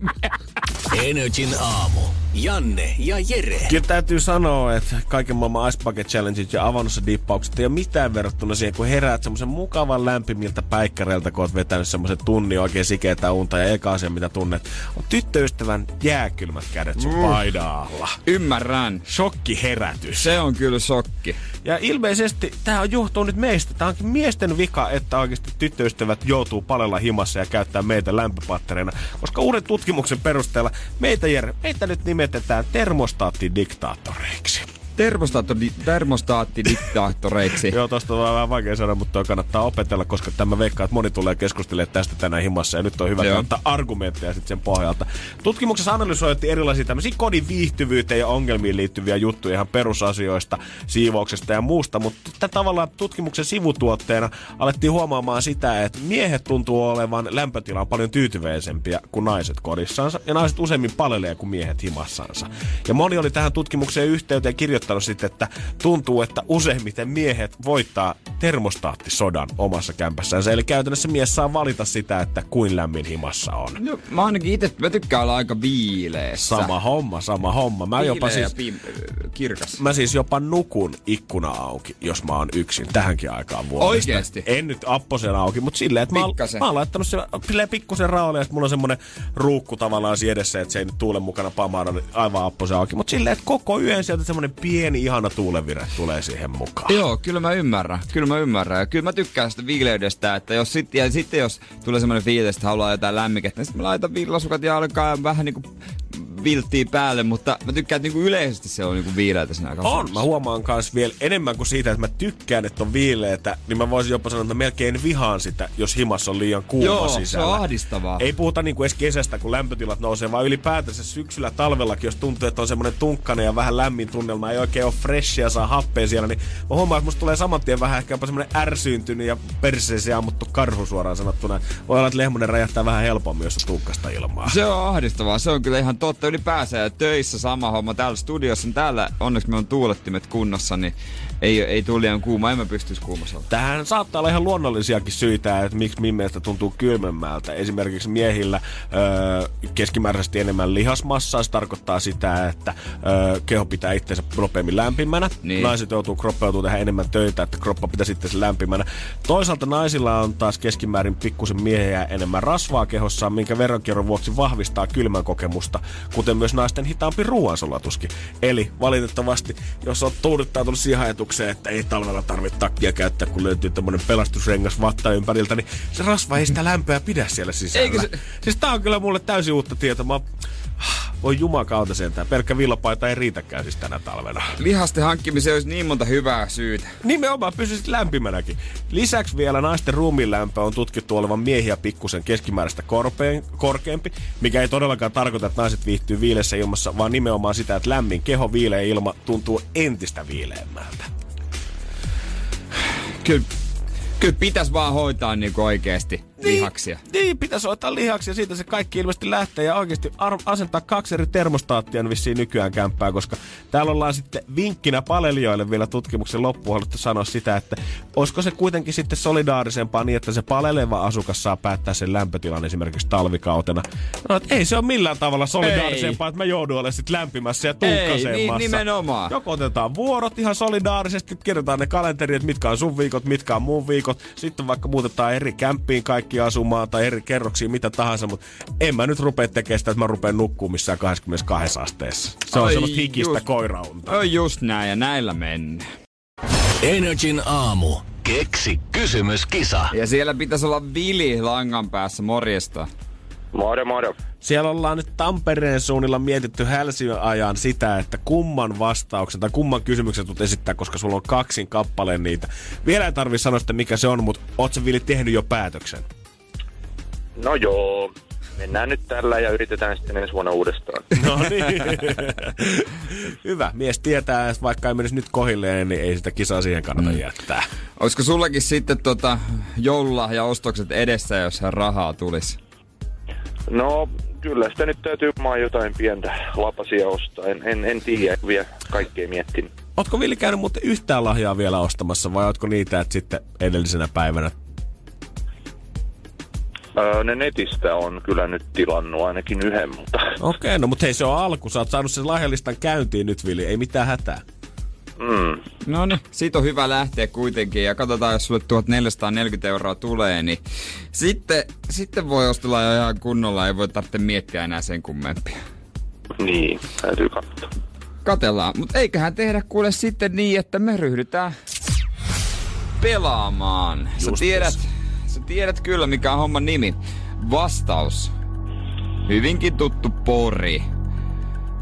NRJ:n aamu. Janne ja Jere. Kyllä täytyy sanoa, että kaiken maailman Ice Bucket Challengeet ja avannossa dippaukset ei ole mitään verrattuna siihen, kun heräät semmoisen mukavan lämpimiltä päikkäreiltä, kun oot vetänyt semmoisen tunnin oikein sikeetä unta ja eka asia, mitä tunnet, on tyttöystävän jääkylmät kädet sun paidaalla. Ymmärrän. Shokkiherätys. Se on kyllä shokki. Ja ilmeisesti tämä johtuu nyt meistä. Tämä onkin miesten vika, että oikeasti tyttöystävät joutuu palella himassa ja käyttää meitä lämpöpattereina, koska uuden tutkimuksen perusteella meitä, Jere, meitä nyt nimetetään termostaattiniktaattoreiksi. Termostaattiniktaattoreiksi. Joo, tosta on vähän vaikea sanoa, mutta toi kannattaa opetella, koska tämä veikkaa, että moni tulee keskustelemaan tästä tänään himassa, ja nyt on hyvä ottaa argumentteja sitten sen pohjalta. Tutkimuksessa analysoitiin erilaisia tämmöisiä kodin viihtyvyyteen ja ongelmiin liittyviä juttuja ihan perusasioista, siivouksesta ja muusta, mutta tavallaan tutkimuksen sivutuotteena alettiin huomaamaan sitä, että miehet tuntuu olevan lämpötilaan paljon tyytyväisempiä kuin naiset kodissansa, ja naiset useimmin palelee kuin miehet himassansa. Ja moni oli tähän tutkimukseen yhteyteen kirjoittanut sitten, että tuntuu, että useimmiten miehet voittaa termostaattisodan omassa kämpässänsä. Eli käytännössä mies saa valita sitä, että kuin lämmin himassa on. No, mä ainakin itse, mä tykkään olla aika viileessä. Sama homma. Mä jopa siis, kirkas. Mä siis jopa nukun ikkuna auki, jos mä oon yksin tähänkin aikaan vuodesta. Oikeesti? En nyt apposen auki, mutta silleen, että mä oon laittanut silleen pikkusen raolle, ja mulla on semmonen ruukku tavallaan siinä edessä, että se ei nyt tuulen mukana pamaada aivan apposen auki. Mutta silleen, että koko yön sieltä semmonen pieni, ihana tuulenvire tulee siihen mukaan. Joo, kyllä mä ymmärrän. Ja kyllä mä tykkään sitä viileydestä, että jos sitten jos tulee semmoinen fiilis, että haluaa jotain lämmikettä, niin sitten mä laitan villasukat jalkaan vähän niinku vilttiin päälle, mutta mä tykkään, että niinku yleisesti se on niinku viileätä siinä aikaan. On! Mä huomaan kans vielä enemmän kuin siitä, että mä tykkään, että on viileätä, niin mä voisin jopa sanoa, että mä melkein vihaan sitä, jos himassa on liian kuuma sisällä. Joo, se on ahdistavaa. Ei puhuta niinku edes kesästä, kun lämpötilat nousee, vaan ylipäätänsä syksyllä talvellakin, jos tuntuu, että on semmoinen tunkkainen ja vähän lämmin tunnelma, ei oikein ole freshia, saa happea siellä, niin mä huomaan, että musta tulee saman tien vähän ehkä jopa semmoinen ärsyyntynyt ja perseeseen ammuttu karhu suoraan sanottuna. Voi olla, että lehmonen räjähtää vähän helpommin, jos on tunkasta ilmaa. Se on ahdistavaa, se on kyllä ihan totta. Ylipäänsä töissä sama homma täällä studiossa. Täällä onneksi meillä on tuulettimet kunnossa, niin ei tule liian kuuma, en mä pystyisi kuumassa olla. Tähän saattaa olla ihan luonnollisiakin syitä, että miksi mielestä tuntuu kylmemmältä. Esimerkiksi miehillä keskimääräisesti enemmän lihasmassaa. Se tarkoittaa sitä, että keho pitää itseensä nopeammin lämpimänä. Niin. Naiset joutuu kroppeutumaan tähän enemmän töitä, että kroppa pitää itseensä lämpimänä. Toisaalta naisilla on taas keskimäärin pikkusen miehiä enemmän rasvaa kehossaan, minkä veronkierron vuoksi vahvistaa kylmän kokemusta, kuten myös naisten hitaampi ruoansulatuskin. Eli valitettavasti, jos olet tuuduttautunut siihen ajatukseen, että ei talvella tarvitse takkia käyttää, kun löytyy tämmönen pelastusrengas vatta ympäriltä, niin se rasva ei sitä lämpöä pidä siellä sisällä. Siis tää on kyllä mulle täysin uutta tietoa. voi jumakauta sentään, pelkkä villapaita ei riitäkään siis tänä talvena. Lihasten hankkimiseen olisi niin monta hyvää syytä. Nimenomaan, pysyisit lämpimänäkin. Lisäksi vielä naisten ruumiinlämpö on tutkittu olevan miehiä pikkusen keskimääräistä korkeampi, mikä ei todellakaan tarkoita, että naiset viihtyy viileässä ilmassa, vaan nimenomaan sitä, että lämmin keho, viileä ilma tuntuu entistä viileämmältä. Kyllä pitäisi vaan hoitaa niinku oikeesti lihaksia. Niin, pitäisi hoitaa lihaksia. Siitä se kaikki ilmeisesti lähtee. Ja oikeesti asentaa 2 eri termostaattia vissiin nykyään kämppää, koska täällä ollaan sitten vinkkinä palelijoille vielä tutkimuksen loppuun haluttu sanoa sitä, että olisiko se kuitenkin sitten solidaarisempaa niin, että se paleleva asukas saa päättää sen lämpötilan esimerkiksi talvikautena. No, et ei se ole millään tavalla solidaarisempaa, että mä joudun olemaan sitten lämpimässä ja tuhkasemmassa. Nimenomaan. Joko otetaan vuorot ihan solidaarisesti, kirjataan ne kalenteriin, mitkä on sun viikot, mitkä on mun viikot. Sitten vaikka muutetaan eri kämppiin kaikki asumaan tai eri kerroksia, mitä tahansa, mutta en mä nyt rupea tekemään sitä, että mä rupean nukkumaan missään 22 asteessa. Se on semmoista hikistä koiraunta. Oi just näin, ja näillä mennään. NRJ:n aamu. Keksi kysymyskisa. Ja siellä pitäisi olla Vili langan päässä. Morjesta. Moro, moro. Siellä ollaan nyt Tampereen suunnilla mietitty hälsiajan sitä, että kumman vastauksen tai kumman kysymyksen tulet esittää, koska sulla on 2 kappaleen niitä. Vielä ei tarvitse sanoa sitä, mikä se on, mutta oot sä Vili tehnyt jo päätöksen? No joo. Mennään nyt tällä ja yritetään sitten ensi vuonna uudestaan. No niin. Hyvä. Mies tietää, että vaikka ei menisi nyt kohilleen, niin ei sitä kisaa siihen kannata jättää. Olisiko sullakin sitten joululahjaostokset edessä, jos rahaa tulisi? No, kyllä sitä nyt täytyy maan jotain pientä lapasia ostaa. En tiedä, vielä kaikkea miettinyt. Ootko Vili käynyt muuten yhtään lahjaa vielä ostamassa vai ootko niitä, että sitten edellisenä päivänä? Ne netistä on kyllä nyt tilannut ainakin yhden, mutta... Okei, no mutta hei, se on alku. Sä oot saanut sen lahjalistan käyntiin nyt, Vili. Ei mitään hätää. No niin, siitä on hyvä lähteä kuitenkin ja katsotaan, jos sulle 1 440 € tulee, niin sitten voi ostella jo ihan kunnolla, ei voi tarvitse miettiä enää sen kummempia. Niin, täytyy katsoa. Katellaan, mutta eiköhän tehdä kuule sitten niin, että me ryhdytään pelaamaan. Sä tiedät kyllä, mikä on homman nimi. Vastaus. Hyvinkin tuttu Pori,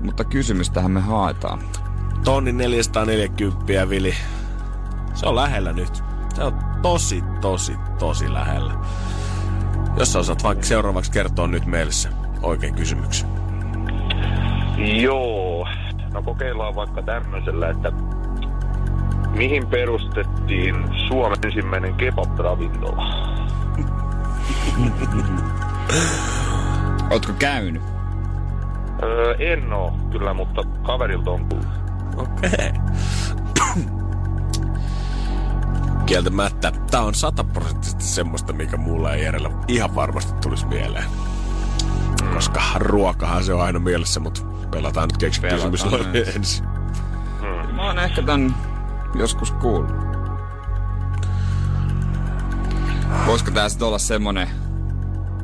mutta kysymystähän me haetaan. 1440, Vili. Se on lähellä nyt. Se on tosi lähellä. Jos sä osaat vaikka seuraavaksi kertoa nyt meille se oikein kysymyksen. Joo. No kokeillaan vaikka tämmöisellä, että mihin perustettiin Suomen ensimmäinen kebab-ravintola? Ootko käynyt? En oo kyllä, mutta kaverilta on kuullut. Okei. Kieltämättä. Tää on 100% semmoista, mikä mulla ei järjellä ihan varmasti tulisi mieleen. Koska ruokahan se on aina mielessä, mutta pelataan nyt keksikysymystä ensin. Mä oon ehkä tän joskus kuullut. Voisiko tää sit olla semmonen,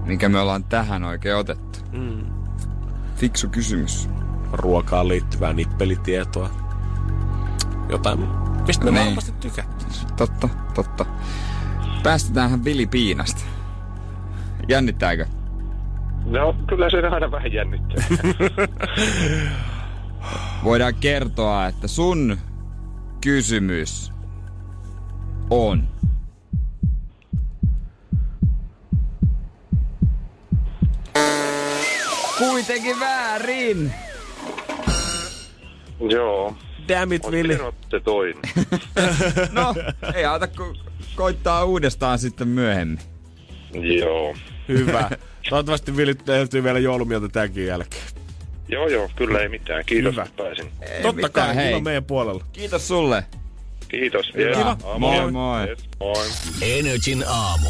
minkä me ollaan tähän oikein otettu? Fiksu kysymys. Ruokaan liittyvää nippelitietoa. Jotain, mistä me varmasti tykättäisiin. Totta. Päästetäänhän Vili piinasta. Jännittääkö? No, kyllä se aina vähän jännittää. Voidaan kertoa, että sun kysymys on... kuitenkin väärin. Joo. Damn it, Vili. No, ei auta kun koittaa uudestaan sitten myöhemmin. Joo. Hyvä. Toivottavasti Vili tehtyy vielä joulumieltä tämänkin jälkeen. Joo, kyllä ei mitään. Kiitos, hyvä. Pääsin. Ei totta mitään, kai, hei. Meidän puolella. Kiitos sulle. Kiitos vielä. Kiva. Moi. Yes, moi. NRJ:n aamu.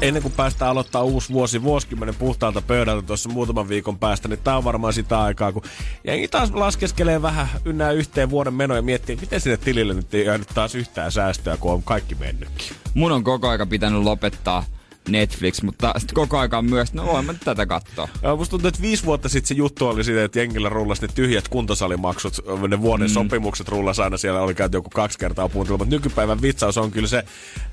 Ennen kuin päästään aloittaa uusi vuosi vuosikymmenen puhtaalta pöydältä tuossa muutaman viikon päästä, niin tää on varmaan sitä aikaa, kun jengi taas laskeskelee vähän ynnää yhteen vuoden menoja ja miettii, miten sinne tilille nyt ei jäänyt taas yhtään säästöä, kun on kaikki mennytkin. Mun on koko aika pitänyt lopettaa Netflix, mutta sitten koko ajan myös, no voin mä nyt tätä katsoa. Musta tuntuu, että 5 vuotta sitten se juttu oli siitä, että jengillä rullasi ne tyhjät kuntosalimaksut, ne vuoden sopimukset rullasi aina, siellä oli käyty joku 2 kertaa puuntelua, mutta nykypäivän vitsaus on kyllä se,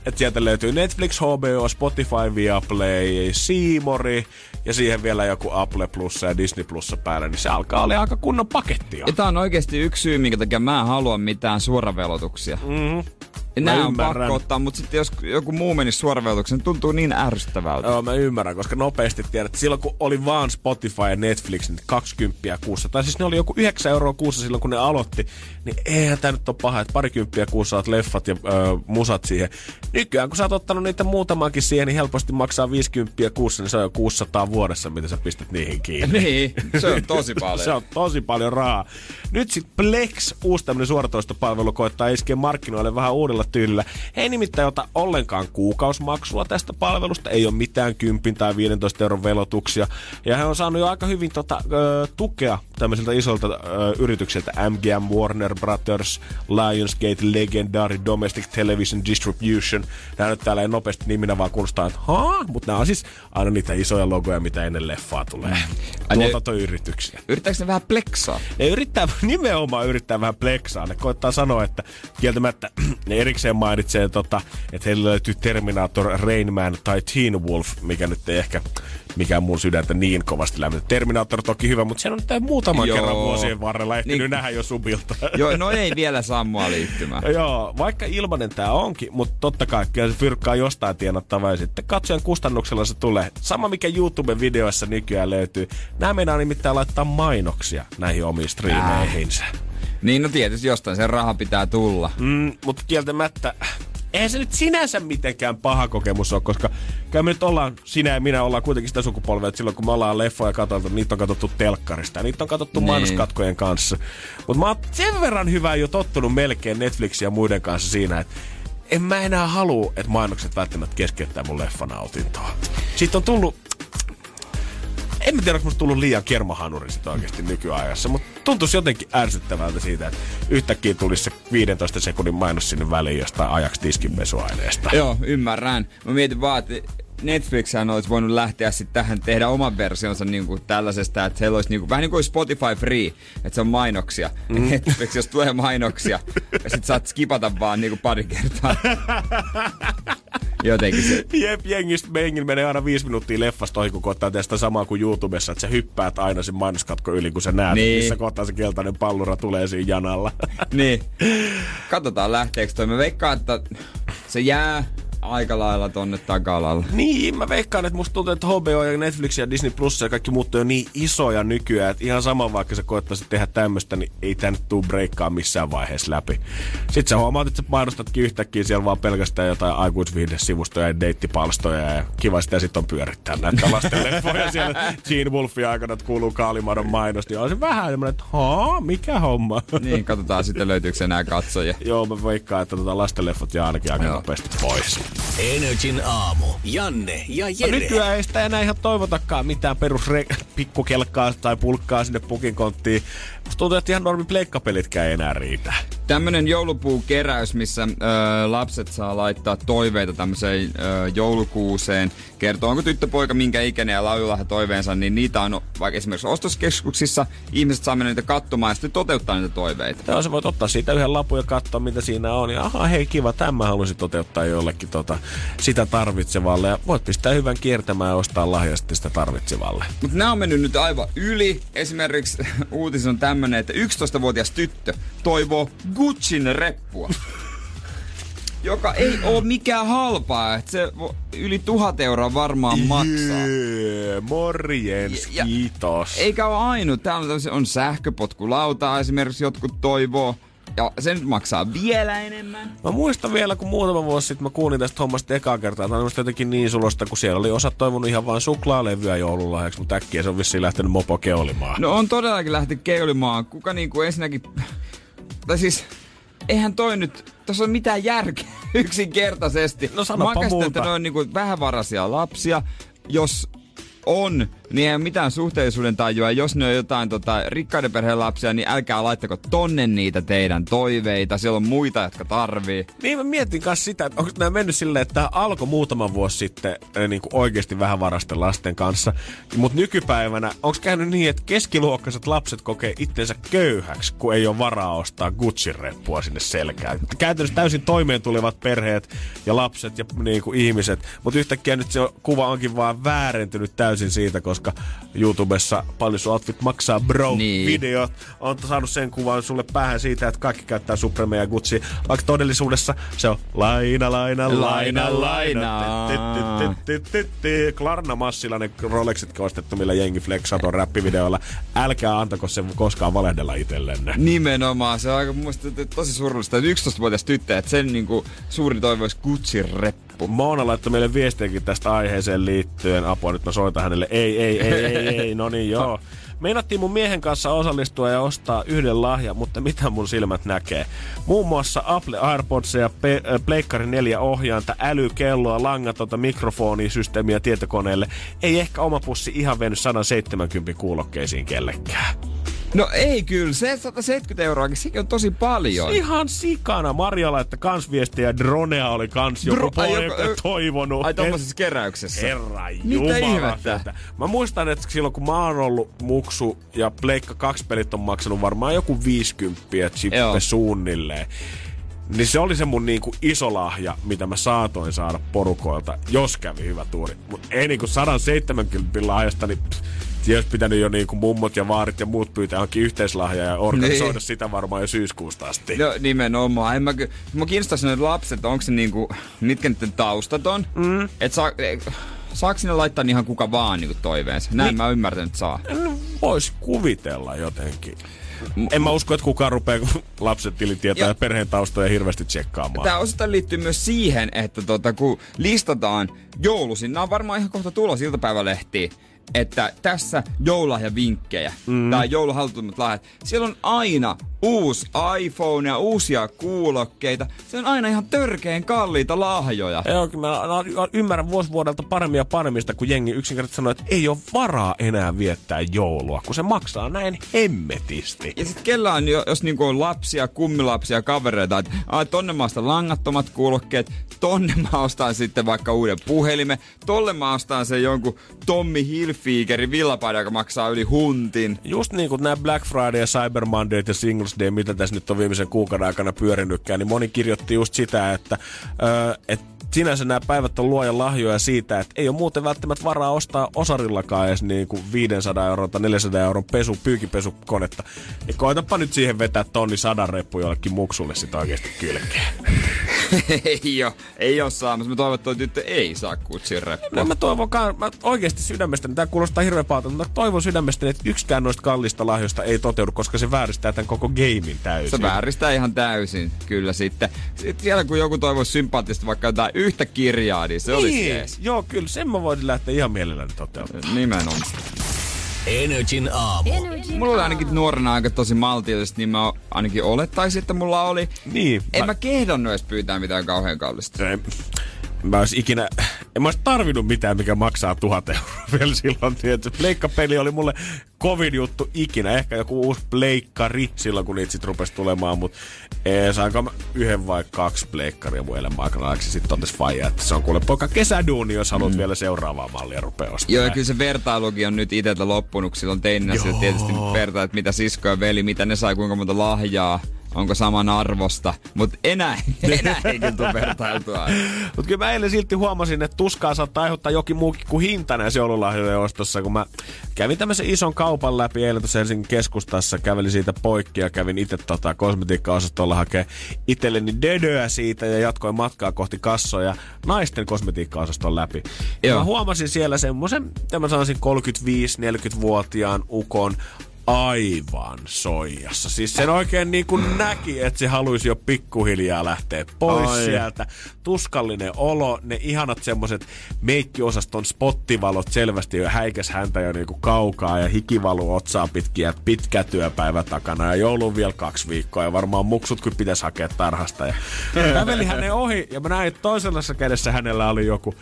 että sieltä löytyy Netflix, HBO, Spotify, Viaplay, C More ja siihen vielä joku Apple Plussa ja Disney Plussa päälle, niin se alkaa olla aika kunnon pakettia. Ja tää on oikeesti yksi syy, minkä takia mä en halua mitään suoravelotuksia. Mm-hmm. Nää on pakko ottaa, mutta sitten jos joku muu menisi suoravelotuksen, tuntuu niin ärsyttävältä. Joo, mä ymmärrän, koska nopeasti tiedät, että silloin kun oli vaan Spotify ja Netflix, niin 20 kuussa, tai siis ne oli joku 9 € kuussa silloin kun ne aloitti, niin eihän tää nyt ole paha, että parikymppiä kuussa saat leffat ja musat siihen. Nykyään kun sä oot ottanut niitä muutamaankin siihen, niin helposti maksaa 50 kuussa, niin se on jo 600 vuodessa, mitä sä pistät niihin kiinni. Niin, se on tosi paljon. Se on tosi paljon rahaa. Nyt sit Plex, uusi tämmönen suoratoistopalvelu, koittaa iskeä markkinoille vähän uudella tyylillä. He ei nimittäin ota ollenkaan kuukausimaksua tästä palvelusta, ei ole mitään 10 tai 15 € velotuksia. Ja he on saanut jo aika hyvin tukea tämmöisiltä isolta yrityksiltä, MGM, Warner Brothers, Lionsgate, Legendary, Domestic Television Distribution. Nämä nyt täällä ei nopeasti niminä vaan kuulostaa, että mutta nämä on siis aina niitä isoja logoja, mitä ennen leffaa tulee. Tuotantoyrityksiä. Yrittääkö ne vähän pleksaa? Ne yrittää, nimenomaan yrittää vähän pleksaa. Ne koittaa sanoa, että kieltämättä ne erikseen mainitsee, että heillä löytyy Terminator, Rain Man tai Teen Wolf, mikä nyt ei ehkä mikään mun sydäntä niin kovasti lämmitä. Terminator toki hyvä, mutta se on nyt muutaman kerran vuosien varrella ehtinyt nähdä jo subilta. Joo, no ei vielä saa mua liittymään. Joo, vaikka ilmanen tää onkin, mutta totta kai kyllä se fyrkkaa jostain tienattavaa ja sitten katsojan kustannuksella se tulee. Sama mikä YouTube-videoissa nykyään löytyy. Nämä meinaa nimittäin laittaa mainoksia näihin omiin striimeihinsä. Niin, no tietysti jostain sen raha pitää tulla. Mutta kieltämättä, eihän se nyt sinänsä mitenkään paha kokemus ole, koska kyllä me nyt ollaan, sinä ja minä ollaan kuitenkin sitä sukupolvea, että silloin kun me ollaan leffoja katsottu, niitä on katsottu telkkarista ja niitä on katsottu mainoskatkojen kanssa. Mutta mä oon sen verran hyvää jo tottunut melkein Netflixin ja muiden kanssa siinä, että en mä enää halua, että mainokset välttämättä keskeyttää mun leffanautintoa. Siitä on tullut... En mä tiedä, onko musta tullut liian kermahanuri sit oikeesti nykyajassa, mutta tuntuisi jotenkin ärsyttävältä siitä, että yhtäkkiä tulisi se 15 sekunnin mainos sinne väliin jostain ajaksi tiskinpesuaineesta. Joo, ymmärrän. Mä mietin vaan, että Netflixhän olisi voinut lähteä sitten tähän tehdä oman versionsa niinku tällaisesta, että heillä olisi niinku, vähän niin kuin Spotify Free, että se on mainoksia. Netflix, jos tulee mainoksia, ja sit saat skipata vaan niinku pari kertaa. Jotenkin se. Jep, jengillä menee aina 5 minuuttia leffasta ohi, kun kohtaa tästä samaa kuin YouTubessa, että sä hyppäät aina sen mainoskatko yli, kun sä näet, missä kohtaa se keltainen pallura tulee siinä janalla. Niin. Katsotaan lähteekö toi. Mä veikkaan, että se jää aika lailla tonne taka-alalle. Niin, mä veikkaan, että musta tuntuu, että HBO ja Netflix ja Disney Plus ja kaikki muut on niin isoja nykyään, että ihan sama vaikka sä koettaisit tehdä tämmöstä, niin ei tää nyt tuu breikkaa missään vaiheessa läpi. Sit sä huomaat, että sä mainostatkin yhtäkkiä siellä vaan pelkästään jotain aikuisviihdesivustoja ja deittipalstoja ja kiva sitä sit on pyörittää näitä lasten leffoja siellä. Teen Wolfin aikana, että kuuluu Kaalimadon mainosti ja on se vähän semmonen, että mikä homma? Niin, katsotaan sitten löytyykö enää katsoja. Joo, mä veikkaan, että lasten leffot jää ainakin aika nopeasti pois. NRJ:n aamu. Janne ja Jere. No, nykyään ei sitä enää ihan toivotakaan mitään pikkukelkkaa tai pulkkaa sinne pukinkonttiin. Musta tuntuu, että ihan normi pleikkapelitkään ei enää riitä. Tämmönen joulupuukeräys, missä lapset saa laittaa toiveita tämmöiseen joulukuuseen. Kertoo, onko tyttöpoika minkä ikäinen ja laululahja toiveensa, niin niitä on vaikka esimerkiksi ostoskeskuksissa. Ihmiset saa mennä niitä katsomaan ja sitten toteuttaa niitä toiveita. Joo, sä voit ottaa siitä yhden lapun ja katsoa, mitä siinä on. Ja hei kiva, tämän mä haluaisin toteuttaa jollekin sitä tarvitsevalle. Ja voit pistää hyvän kiertämään ja ostaa lahja sitten sitä tarvitsevalle. Mutta nämä on mennyt nyt aivan yli. Esimerkiksi uutis on tämmönen, että 11-vuotias tyttö toivoo Guccin reppua, joka ei oo mikään halpaa. Et se yli 1000 € varmaan maksaa. Morjens, kiitos. Eikä oo ainut. Täällä on sähköpotkulautaa esimerkiksi jotkut toivoo. Ja se nyt maksaa vielä enemmän. Mä muistan vielä, kun muutama vuosi sitten mä kuulin tästä hommasta ekaa kertaa. Tämä on jotenkin niin sulosta, kun siellä oli osa toivonut ihan vaan suklaalevyä joululahjaksi, mutta äkkiä se on vissiin lähtenyt mopo keulimaan. No on todellakin lähtenyt keulimaan. Kuka niinku ensinnäkin... Tai siis, eihän toi nyt, tossa on mitään järkeä yksinkertaisesti. No sanoppa muuta. Mä käsitän, että ne on niinku vähävaraisia lapsia, jos on, niin ei ole mitään suhteellisuuden tajua. Jos ne on jotain rikkaiden perheen lapsia, niin älkää laittako tonne niitä teidän toiveita. Siellä on muita, jotka tarvii. Niin mä mietin myös sitä, että onko nämä mennyt silleen, että tämä alkoi muutama vuosi sitten niin kuin oikeasti vähän varasten lasten kanssa. Mutta nykypäivänä onko käynyt niin, että keskiluokkaiset lapset kokee itsensä köyhäksi, kun ei ole varaa ostaa Gucci-reppua sinne selkään. Käytännössä täysin toimeen tulevat perheet ja lapset ja niin kuin ihmiset. Mutta yhtäkkiä nyt se kuva onkin vaan väärentynyt täysin siitä, koska YouTubessa paljon sun outfit maksaa bro niin. Videot. On saanut sen kuvan sulle päähän siitä, että kaikki käyttää Supreme ja Gucci. Vaikka todellisuudessa se on laina. Klarna massilainen Rolexit ostettu, millä jengi flexaa tuon räppivideolla. Älkää antako sen koskaan valehdella itsellenne. Nimenomaan. Se on aika tosi surullista. 11-vuotias tyttö, että sen niinku suurin toivo olisi Gucci-reppu. Moona laittoi meille viestiäkin tästä aiheeseen liittyen. Apua, nyt mä soitan hänelle. Ei, no niin joo. Meinattiin mun miehen kanssa osallistua ja ostaa yhden lahjan, mutta mitä mun silmät näkee? Muun muassa Apple AirPodsia ja Pleikkari 4 ohjainta, älykelloa, langatonta mikrofonisysteemiä tietokoneelle. Ei ehkä oma pussi ihan vennyt 170 kuulokkeisiin kellekään. No ei kyllä, se 170 €, sekin on tosi paljon. Ihan sikana. Marja laittoi kans viestiä, dronea oli kans joku poika toivonut. Ai tommosessa keräyksessä. Herra jumala. Mä muistan, että silloin kun mä oon ollut muksu ja Pleikka 2 pelit on maksanut varmaan joku 50 chippe suunnilleen. Niin se oli se mun niinku iso lahja, mitä mä saatoin saada porukoilta, jos kävi hyvä tuuri. Mut ei niinku 170 lahjasta, niin... Jos pitänyt jo niin kuin mummot ja vaarit ja muut pyytää hankin yhteislahjaa ja organisoida niin. Sitä varmaan jo syyskuusta asti. No nimenomaan. Mä kiinnostaisin ne lapset, onko se niinku, mitkä niiden taustat on. Mm. Että saako sinne laittaa ihan kuka vaan niinku toiveensa? Näin niin. Mä ymmärtänyt, että saa. En vois kuvitella jotenkin. En mä usko, että kukaan rupeaa lapset tilitietoja ja perheen taustoja hirveästi tsekkaamaan. Tää osittain liittyy myös siihen, että kun listataan joulusin, nää on varmaan ihan kohta tulos iltapäivälehtiin. Että tässä joululahjavinkkejä tai jouluhaluttomat lahjat. Siellä on aina uusi iPhone ja uusia kuulokkeita. Se on aina ihan törkeen kalliita lahjoja. Joo, kyllä mä ymmärrän vuosivuodelta paremmin ja paremmista, kun jengi yksinkertaisesti sanoo, että ei ole varaa enää viettää joulua, kun se maksaa näin hemmetisti. Ja sitten kellään, jos niinku on lapsia, kummilapsia, kavereita, että tonne mä ostan langattomat kuulokkeet, tonne mä ostan sitten vaikka uuden puhelimen, tolle mä ostan sen jonkun Tommy Hilfigerin villapaidan, joka maksaa yli huntin. Just niin kuin nämä Black Friday ja Cyber Monday ja Singles Day, mitä tässä nyt on viimeisen kuukauden aikana pyörinytkään, niin moni kirjoitti just sitä, että sinänsä nämä päivät on luojan lahjoja siitä, että ei ole muuten välttämättä varaa ostaa osarillakaan edes niin kuin 500 € tai 400 € pyykipesukonetta. Ja koetapa nyt siihen vetää tonni 100 reppu jollekin muksulle sit oikeasti kylkeen. Ei oo saamassa. Mä toivon, että toi tyttö ei saa Gucci reppua. No mä toivonkaan, mä oikeasti sydämestäni, tää kuulostaa hirveän pahalta, mutta toivon sydämestäni, että yksikään noista kallista lahjoista ei toteudu, koska se vääristää tämän koko gamein täysin. Se vääristää ihan täysin, kyllä sitten. Sitten siellä kun joku toivoi sympaattista vaikka jotain yhtä kirjaa, niin se niin, olisi jees. Joo, kyllä. Sen mä voisin lähteä ihan mielelläni toteuttamaan. Nimenomaan. NRJ:n aamu. Mulla oli ainakin nuorena aika tosi maltillisesti, niin mä ainakin olettaisin, että mulla oli. Niin. En mä kehdannut edes pyytää mitään kauhean kallista. En mä ois tarvinnut mitään, mikä maksaa 1000 € vielä silloin. Pleikkapeli oli mulle kovin juttu ikinä. Ehkä joku uusi pleikkari silloin, kun niitä sit rupes tulemaan. Mut saanko mä 1 vai 2 pleikkaria mun elämän aikana ajaksi. Sit on tässä faija, että se on kuule poika kesäduuni, jos haluat vielä seuraavaa mallia rupea ostamaan. Joo, ja kyllä se vertailukin on nyt iteltä loppunut. Silloin teininä sille tietysti nyt vertaa, että mitä sisko ja veli, mitä ne sai, kuinka monta lahjaa. Onko saman arvosta, mutta enää ei kyllä tule vertailtua. Mutta kyllä mä eilen silti huomasin, että tuskaa saattaa aiheuttaa jokin muukin kuin hinta näissä joululahjojen ostossa. Kun mä kävin tämmöisen ison kaupan läpi eilen tuossa Helsingin keskustassa, kävelin siitä poikki ja kävin itse kosmetiikkaosastolla hakee itselleni dödöä siitä ja jatkoin matkaa kohti kassoja naisten kosmetiikkaosaston läpi. Ja mä huomasin siellä semmoisen, mitä mä sanoisin, 35-40-vuotiaan ukon aivan soijassa. Siis sen oikein niin kuin näki, että se haluisi jo pikkuhiljaa lähteä pois sieltä. Tuskallinen olo, ne ihanat semmoset meikkiosaston spottivalot selvästi jo häikäs häntä jo niin kuin kaukaa ja hikivalu otsaa pitkiä, pitkä työpäivä takana ja joulun vielä 2 viikkoa ja varmaan muksutkin pitäisi hakea tarhasta. Ja käveli hänen ohi ja mä näin, että toisessa kädessä hänellä oli joku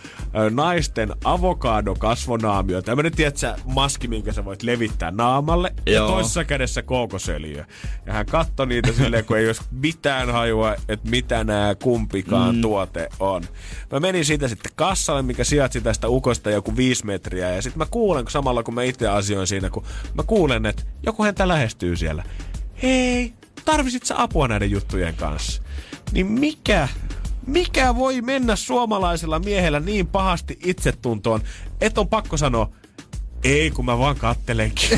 naisten avokadokasvonaamio. Tämmönen, tiedätkö, maski, minkä sä voit levittää naamalle. Ja toisessa kädessä kookosöljyä. Ja hän katsoi niitä silleen, kun ei olisi mitään hajua, että mitä nää kumpikaan tuote on. Mä menin siitä sitten kassalle, mikä sijaitsi tästä ukosta joku 5 metriä. Ja sitten mä kuulen, samalla kun mä itse asioin siinä, kun mä kuulen, että joku häntä lähestyy siellä. Hei, tarvisit sä apua näiden juttujen kanssa? Niin mikä voi mennä suomalaisella miehellä niin pahasti itsetuntoon, että on pakko sanoa, ei, kun mä vaan kattelenkin.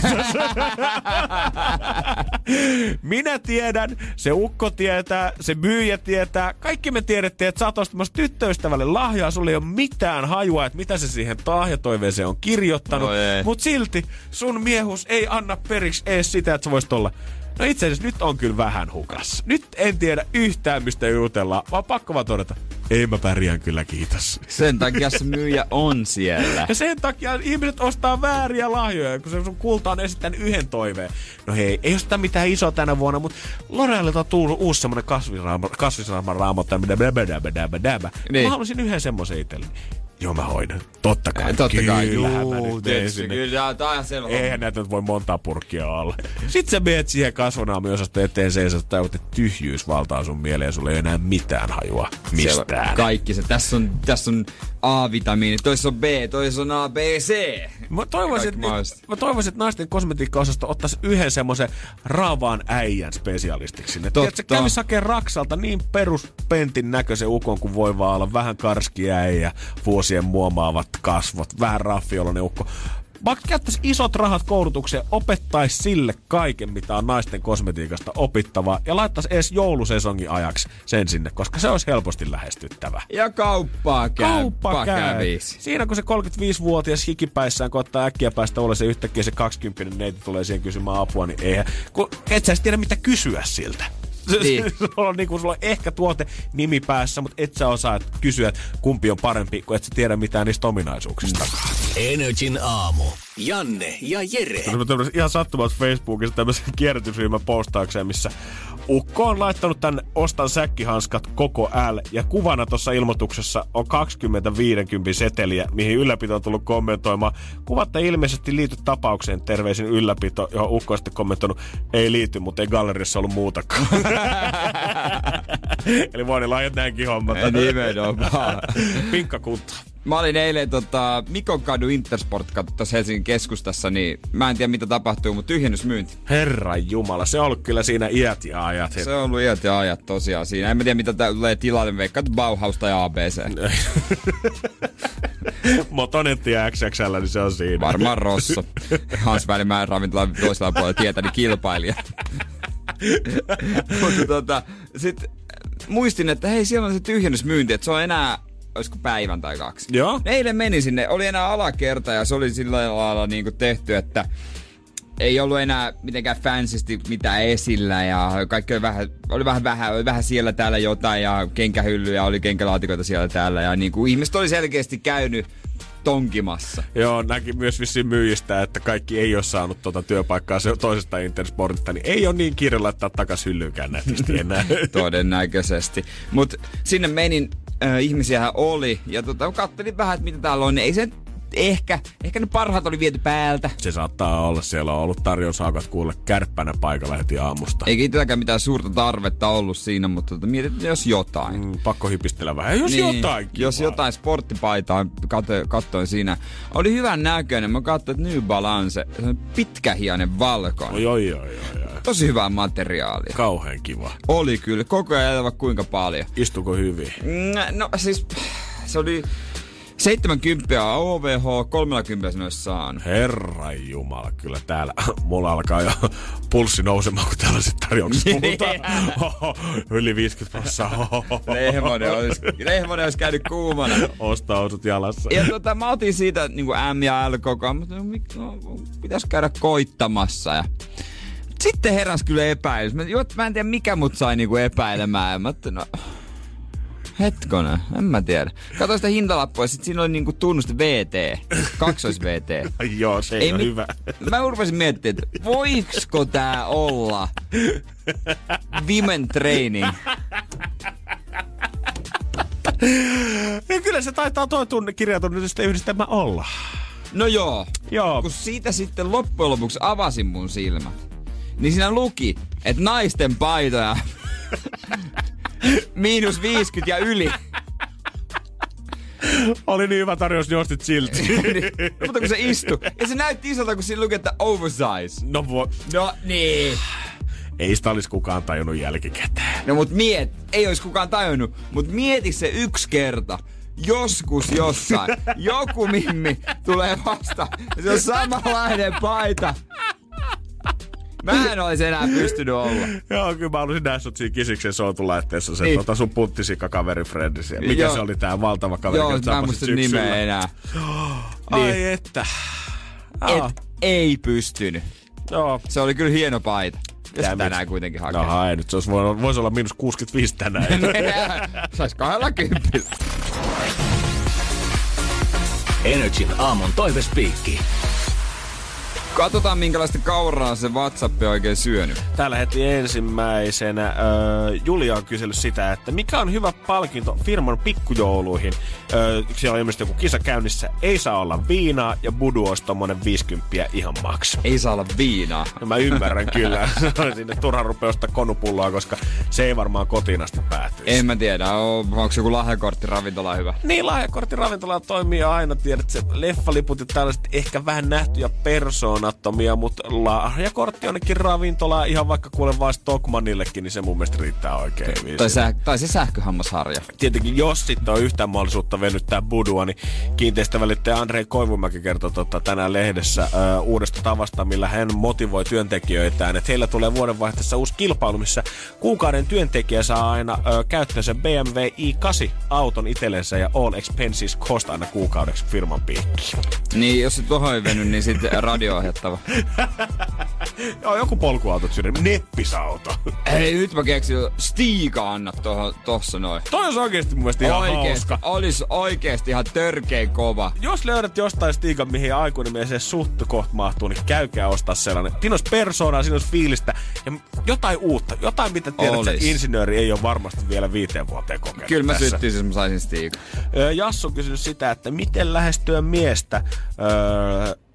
Minä tiedän, se ukko tietää, se myyjä tietää. Kaikki me tiedettiin, että sä oot ostamassa tyttöystävälle lahjaa. Sulla ei ole mitään hajua, että mitä se siihen lahjatoiveeseen on kirjoittanut. No mut silti sun miehus ei anna periksi ees sitä, että sä voisit olla... No itse asiassa nyt on kyllä vähän hukassa. Nyt en tiedä yhtään, mistä jutellaan, vaan pakko vaan todeta. Ei mä pärjään kyllä, kiitos. Sen takia se myyjä on siellä. Ja sen takia ihmiset ostaa vääriä lahjoja, kun se sun kulta on esittänyt yhden toiveen. No hei, ei ole mitään isoa tänä vuonna, mutta L'Orealilta on tullut uusi semmonen kasvisraamaraamottaa. Mä haluaisin yhden semmosen itselleni. Joo, mä hoidan. Totta kai. Totta kai. Kyllä, eihän näitä nyt voi montaa purkkia olla. Sitten sä meet siihen kasvonaamiosasta eteen seisasta, että tyhjyys valtaa sun mieleen ja sulla ei enää mitään hajua mistään. Kaikki se. Tässä on A-vitamiini, toisessa on B, toisessa on A, B, C. Mä toivoisin, että naisten kosmetiikkaosasto ottaisi yhden semmoisen raavaan äijän spesialistiksi sinne. Tiedätkö, kävis hakee Raksalta niin peruspentin näköisen ukon, kun voi vaan olla vähän karski äijä, vuosien muomaavat kasvot, vähän raffioloinen ukko. Vaikka käyttäisi isot rahat koulutukseen, opettaisi sille kaiken, mitä on naisten kosmetiikasta opittavaa, ja laittaisi edes joulusesongin ajaksi sen sinne, koska se olisi helposti lähestyttävä. Ja kauppa kävisi. Siinä kun se 35-vuotias hikipäissään koittaa äkkiä päästä olla se yhtäkkiä se 20 neiti tulee siihen kysymään apua, niin eihän, kun et sä edes tiedä mitä kysyä siltä. Sulla on ehkä tuote nimi päässä, mutta et sä osaa kysyä, että kumpi on parempi, kun et sä tiedä mitään niistä ominaisuuksista. NRJ:n aamu. Janne ja Jere. Ihan sattumassa Facebookissa tämmöisen kierrätysryhmän postaukseen, missä ukko on laittanut tän ostan säkkihanskat koko L. Ja kuvana tuossa ilmoituksessa on 20-50 seteliä, mihin ylläpito on tullut kommentoimaan. Kuvat ei ilmeisesti liity tapaukseen, terveisin ylläpito, johon ukko on sitten kommentoinut, ei liity, mutta ei gallerissa ollut muutakaan. Eli voin ne laajat näinkin hommata. Nimenomaan. Pinkka kunta. Mä olin eilen Mikon kadun Intersport tässä Helsingin keskustassa, niin mä en tiedä mitä tapahtuu, mutta tyhjennysmyynti. Herranjumala, se on ollut kyllä siinä iät ja ajat. Se on ollut iät ja ajat tosiaan siinä. En mä tiedä mitä tulee tilalle, veikkaat Bauhaus tai ABC. Motonet ja XXL, niin se on siinä. Varmaan Rosso. Hans Välimäen ravintola toisella puolella tietää, niin kilpailija. Mutta sit muistin, että hei, siellä on se tyhjennysmyynti, että se on enää... Olisiko päivän tai 2? Joo. Eilen meni sinne, oli enää alakerta ja se oli sillä lailla niinku tehty, että ei ollut enää mitenkään fansisti mitään esillä ja kaikki oli vähän siellä täällä jotain ja kenkähyllyjä, oli kenkälaatikoita siellä täällä ja niinku ihmiset oli selkeästi käynyt tonkimassa. Joo, näki myös vissiin myyjistä, että kaikki ei ole saanut työpaikkaa toisesta Intersportista, niin ei ole niin kiire laittaa takas hyllyykään nätisti enää. Todennäköisesti. Mut sinne menin, ihmisiähän oli, ja kattelin vähän, että mitä täällä on. Ei se ehkä ne parhaat oli viety päältä. Se saattaa olla, siellä on ollut tarjoushaukat kuulle kärppänä paikalla heti aamusta. Eikä itselläkään mitään suurta tarvetta ollut siinä, mutta mietitään, jos jotain. Pakko hipistellä vähän, jos niin, jotain. Jos jotain sporttipaitaa katsoin siinä. Oli hyvän näköinen, mä katsoin, että New Balance, pitkähiainen valkoinen. Oi. Tosi hyvää materiaalia. Kauhean kiva. Oli kyllä, koko ajan elva kuinka paljon. Istuko hyvin? No siis, se oli... 70 OVH, 30 sen olisi saanut. Herranjumala, kyllä täällä mulla alkaa jo pulssi nousemaan, kun tällaiset tarjoukset puhutaan. Yli 50%. Lehmonen olisi käynyt kuumana. Osta osut jalassa. Ja mä otin siitä niin M ja L koko ajan, mutta pitäisi käydä koittamassa. Ja sitten heräs kyllä epäilys. Mä en tiedä mikä mut sai niinku epäilemään. Mä ajattelin, no, hetkonen, en mä tiedä. Katoin sitä hintalappua, sit siinä oli niinku tunnusti VT, kaksois VT. No joo, se ei ole hyvä. Mä rupesin miettimään, että voisko tää olla women training? Ja kyllä se taitaa toi kirjautunut yhdistelmä olla. No joo. Joo. Kun siitä sitten loppujen lopuksi avasin mun silmät, niin siinä luki, että naisten paitoja -50 ja yli. Oli niin hyvä tarjous, niin ostit silti. No, mutta kun se istui. Ja se näytti isolta, kun siinä luki, että oversize. No, no niin. Ei sitä olisi kukaan tajunnut jälkikäteen. No mut ei olisi kukaan tajunnut, mut mieti se yksi kerta. Joskus jossain joku mimmi tulee vastaan. Se on samanlainen paita. Mä en olis enää pystynyt olla. Joo, kyllä mä halusin nähdä sut siinä Kisiksen sootulaitteessa. Se niin. Sun punttisikka-kaverifrendi siellä. Mikä se oli tää valtava kaveri? Joo, mä en muista nimeä enää. Ai niin. Että. Ei pystynyt. Joo. Se oli kyllä hieno paita. Ja tänään kuitenkin hakee. No hai, nyt se vois olla miinus 65 tänään. Sais 20. NRJ:n aamun toivespiikki. Katsotaan, minkälaista kauraa se WhatsApp oikein syönyt. Tällä hetkellä ensimmäisenä Julia on kysellyt sitä, että mikä on hyvä palkinto firman pikkujouluihin. Siellä on ilmeisesti joku kisa käynnissä. Ei saa olla viinaa ja budu olisi tommonen 50 ihan maks. Ei saa olla viinaa. No, mä ymmärrän kyllä. Sinne turhan rupeaa ostaa konupulloa, koska se ei varmaan kotiin asti päätyisi. En mä tiedä. Onko joku lahjakorttiravintola hyvä? Niin, lahjakorttiravintola toimii aina. Tiedät, se leffaliput ja tällaiset ehkä vähän nähtyjä persoonat. Mutta lahjakortti jonnekin ravintolaan, ihan vaikka kuule vaan Stockmanillekin, niin se mun mielestä riittää oikein. Tai se sähköhammasharja. Tietenkin, jos sitten on yhtään mahdollisuutta venyttää budua, niin kiinteistövälittäjä Andrei Koivumäki kertoo tänään lehdessä uudesta tavasta, millä hän motivoi työntekijöitään. Että heillä tulee vuodenvaihteessa uusi kilpailu, missä kuukauden työntekijä saa aina käyttöönsä BMW i8-auton itsellensä ja all expenses cost aina kuukaudeksi firman piikkiin. Niin, jos se tuohon ei venny, niin sitten radio-ohjat. Joo, joku polkuautot sydämme. Neppisauto. Hei, nyt mä keksin, Stiika anna tossa noin. Toi olisi oikeesti mun mielestä ihan hauska. Olis oikeesti ihan törkein kova. Jos löydät jostain Stiikan, mihin aikuinen mies edes kohta mahtuu, niin käykää ostaa sellainen. Siinä olisi persoonaa, siinä olisi fiilistä ja jotain uutta. Jotain, mitä tiedät, että insinööri ei ole varmasti vielä 5 vuoteen kokenut. Kyllä mä syttisin, jos mä saisin Stiikan. Jassu on kysynyt sitä, että miten lähestyä miestä...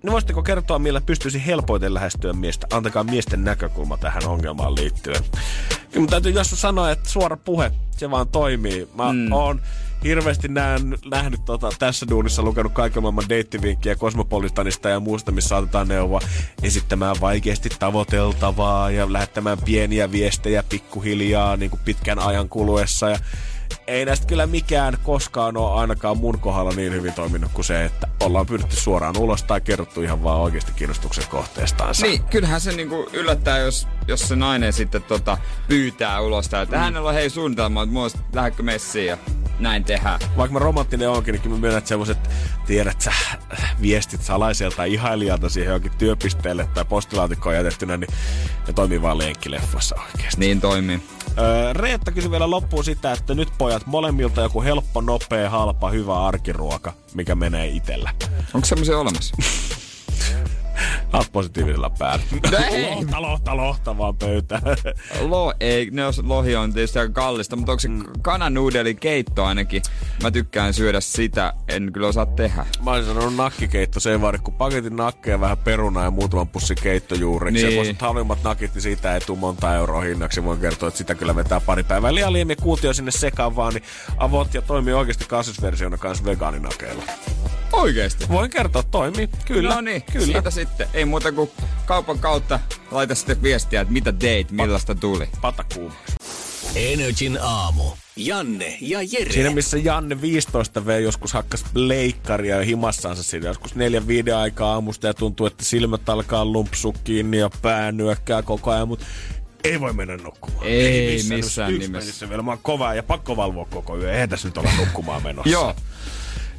No voisitteko kertoa, millä pystyisi helpoiten lähestyä miestä? Antakaa miesten näkökulma tähän ongelmaan liittyen. Kyllä mun täytyy Jassu sanoa, että suora puhe, se vaan toimii. Mä oon hirveästi nähnyt tässä duunissa, lukenut kaiken maailman deittivinkkiä Kosmopolitanista ja muusta, missä saatetaan neuvoa esittämään vaikeasti tavoiteltavaa ja lähettämään pieniä viestejä pikkuhiljaa niin kuin pitkän ajan kuluessa. Ja ei näistä kyllä mikään koskaan ole ainakaan mun kohdalla niin hyvin toiminut kuin se, että ollaan pyydetty suoraan ulos tai kerrottu ihan vaan oikeasti kiinnostuksen kohteestaansa. Niin, kyllähän se niinku yllättää, jos se nainen sitten pyytää ulos täältä. Hänellä on hei suunnitelma, että muista lähdekö messiin ja näin tehdään. Vaikka mä romanttinen onkin, niin kyllä mä myönnän semmoset, tiedät sä, viestit salaiselta ihailijalta siihen johonkin työpisteelle tai postilaatikkoon jätettynä, niin ne toimii vaan lenkkileffassa oikeasti. Niin toimii. Reetta kysyi vielä loppuun sitä, että nyt pojat molemmilta joku helppo, nopea, halpa, hyvä arkiruoka, mikä menee itellä. Onko semmoisia olemassa? Olet positiivisella päällä. Lohta vaan pöytään. Lohi on tietysti aika kallista, mutta onko se kananuudelin keitto ainakin? Mä tykkään syödä sitä, en kyllä osaa tehdä. Mä olisin sanonut nakkikeitto, se ei vaadi kuin paketin nakkeja, vähän perunaa ja muutaman pussin keittojuuri. Niin. Semmoiset halvimmat nakit, niin siitä ei tule monta euroa hinnaksi. Voin kertoa, että sitä kyllä vetää pari päivää. Liian liemi kuutio sinne sekaan vaan, niin avot ja toimii oikeasti kasvisversiona kanssa vegaaninakeilla. Oikeesti? Voin kertoa, toimii. Kyllä. No niin, kyllä. Siitä sitten. Ei muuta kuin kaupan kautta laita sitten viestiä, että mitä teit, millaista tuli. Patakuumaksi. NRJ:n aamu. Janne ja Jere. Siinä missä Janne 15 vei joskus hakkas pleikkaria ja himassansa siinä joskus 4-5 aikaa aamusta ja tuntuu, että silmät alkaa lumpsua kiinni ja pää nyökkää koko ajan, mutta ei voi mennä nukkumaan. Ei missään nimessä. Vielä mä oon kovaa ja pakko valvoa koko yö. Eihän tässä nyt olla nukkumaan menossa. Joo.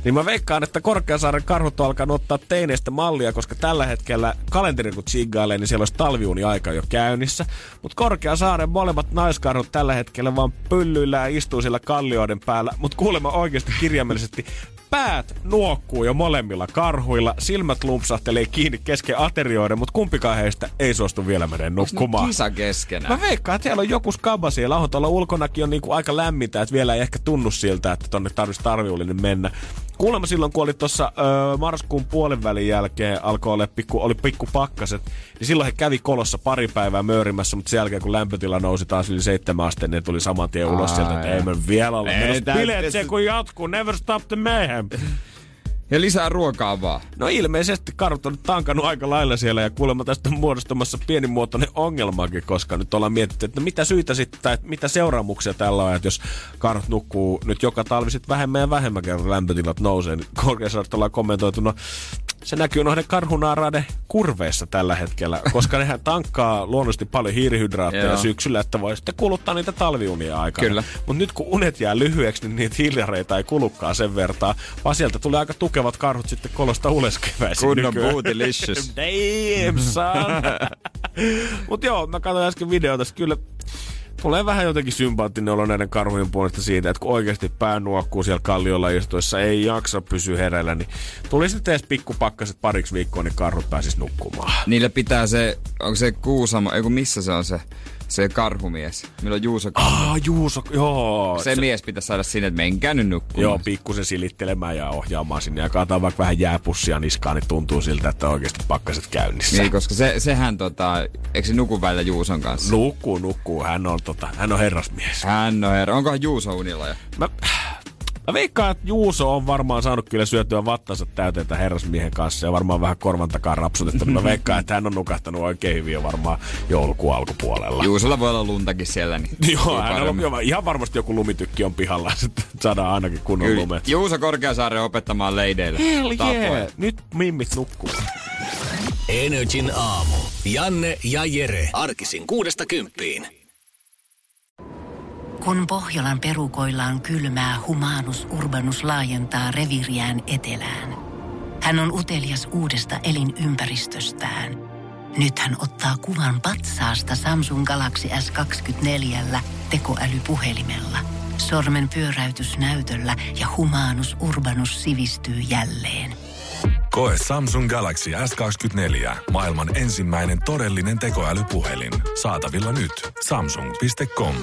Niin mä veikkaan, että Korkeasaaren karhut on alkanut ottaa teineistä mallia, koska tällä hetkellä kalenterin kun tsiggailee, niin siellä olisi talviuniaika jo käynnissä. Mutta Korkeasaaren molemmat naiskarhut tällä hetkellä vaan pyllyillään ja istuu siellä kallioiden päällä. Mutta kuulemma oikeasti kirjaimellisesti päät nuokkuu jo molemmilla karhuilla, silmät lumpsahtelee kiinni kesken aterioiden, mutta kumpikaan heistä ei suostu vielä meneen nukkumaan. Kisa keskenään. Mä veikkaan, että siellä on joku skaba siellä. Oho, tuolla ulkonakin on niinku aika lämmintä, että vielä ei ehkä tunnu siltä, että tonne tarvitsisi tarviullinen mennä. Kuulemma silloin, kun oli tuossa marraskuun puolenvälin jälkeen, alkoi olla pikku pakkaset, niin silloin he kävi kolossa pari päivää möyrimässä, mutta sen jälkeen, kun lämpötila nousi taas yli 7 asteen, ne tuli saman tien ulos sieltä, että ei me vielä ole menossa bileeseen, kun jatkuu. Never stop the mayhem. Ja lisää ruokaa vaan. No ilmeisesti karhut on nyt tankannut aika lailla siellä ja kuulemma tästä on muodostumassa pienimuotoinen ongelmakin, koska nyt ollaan mietitty, että mitä syitä sitten tai mitä seuraamuksia tällä on, että jos karhut nukkuu nyt joka talvi sitten vähemmän ja vähemmän kerran lämpötilat nousee, niin Korkeasaarta ollaan kommentoitu, no se näkyy noiden karhunaaraiden kurveissa tällä hetkellä, koska nehän tankkaa luonnollisesti paljon hiirihydraatteja syksyllä, että voi sitten kuluttaa niitä talviunia aikana. Mutta nyt kun unet jää lyhyeksi, niin niitä hiilireita ei kulukaan sen vertaa, vaan sieltä tulee aika tukevat karhut sitten kolosta uleskeväisiin. Good on bootylicious. Damn son. Mut joo, mä katsoin äsken videota, kyllä tulee vähän jotenkin sympaattinen olo näiden karhujen puolesta siitä, että kun oikeasti pää nuokkuu siellä kalliolla istuessa, ei jaksa pysyä hereillä, niin tuli sitten edes pikkupakkaset pariksi viikkoa, niin karhut pääsis nukkumaan. Niillä pitää se, onko se Kuusamo, ei kun missä se on se? Se karhumies. Meillä on Juuso karhu. Juuso, joo. Se mies pitäisi saada sinne, että menkää nyt nukkumaan. Joo, pikkusen silittelemään ja ohjaamaan sinne. Ja kaataan vaikka vähän jääpussia niskaan, niin tuntuu siltä, että oikeasti pakkaset käynnissä. Niin, koska sehän, eikö se nuku välillä Juuson kanssa? Nukkuu. Hän on herrasmies. Onkohan Juuso unilla jo? Mä veikkaan, että Juuso on varmaan saanut kyllä syötyä vattansa täyteen tämän herrasmiehen kanssa ja varmaan vähän korvan takaa rapsutettu. Mä veikkaan, että hän on nukahtanut oikein hyvin jo varmaan joulukuun alkupuolella. Juusolla voi olla luntakin siellä. Niin joo, hän on ihan varmasti joku lumitykki on pihalla, että saadaan ainakin kunnon lumet. Juuso Korkeasaaren opettamaan leideillä. Yeah. Nyt mimmit nukkuu. NRJ:n aamu. Janne ja Jere. Arkisin 6–10. Kun Pohjolan perukoillaan kylmää, Humanus Urbanus laajentaa reviiriään etelään. Hän on utelias uudesta elinympäristöstään. Nyt hän ottaa kuvan patsaasta Samsung Galaxy S24 tekoälypuhelimella. Sormen pyöräytys näytöllä ja Humanus Urbanus sivistyy jälleen. Koe Samsung Galaxy S24. Maailman ensimmäinen todellinen tekoälypuhelin. Saatavilla nyt. Samsung.com.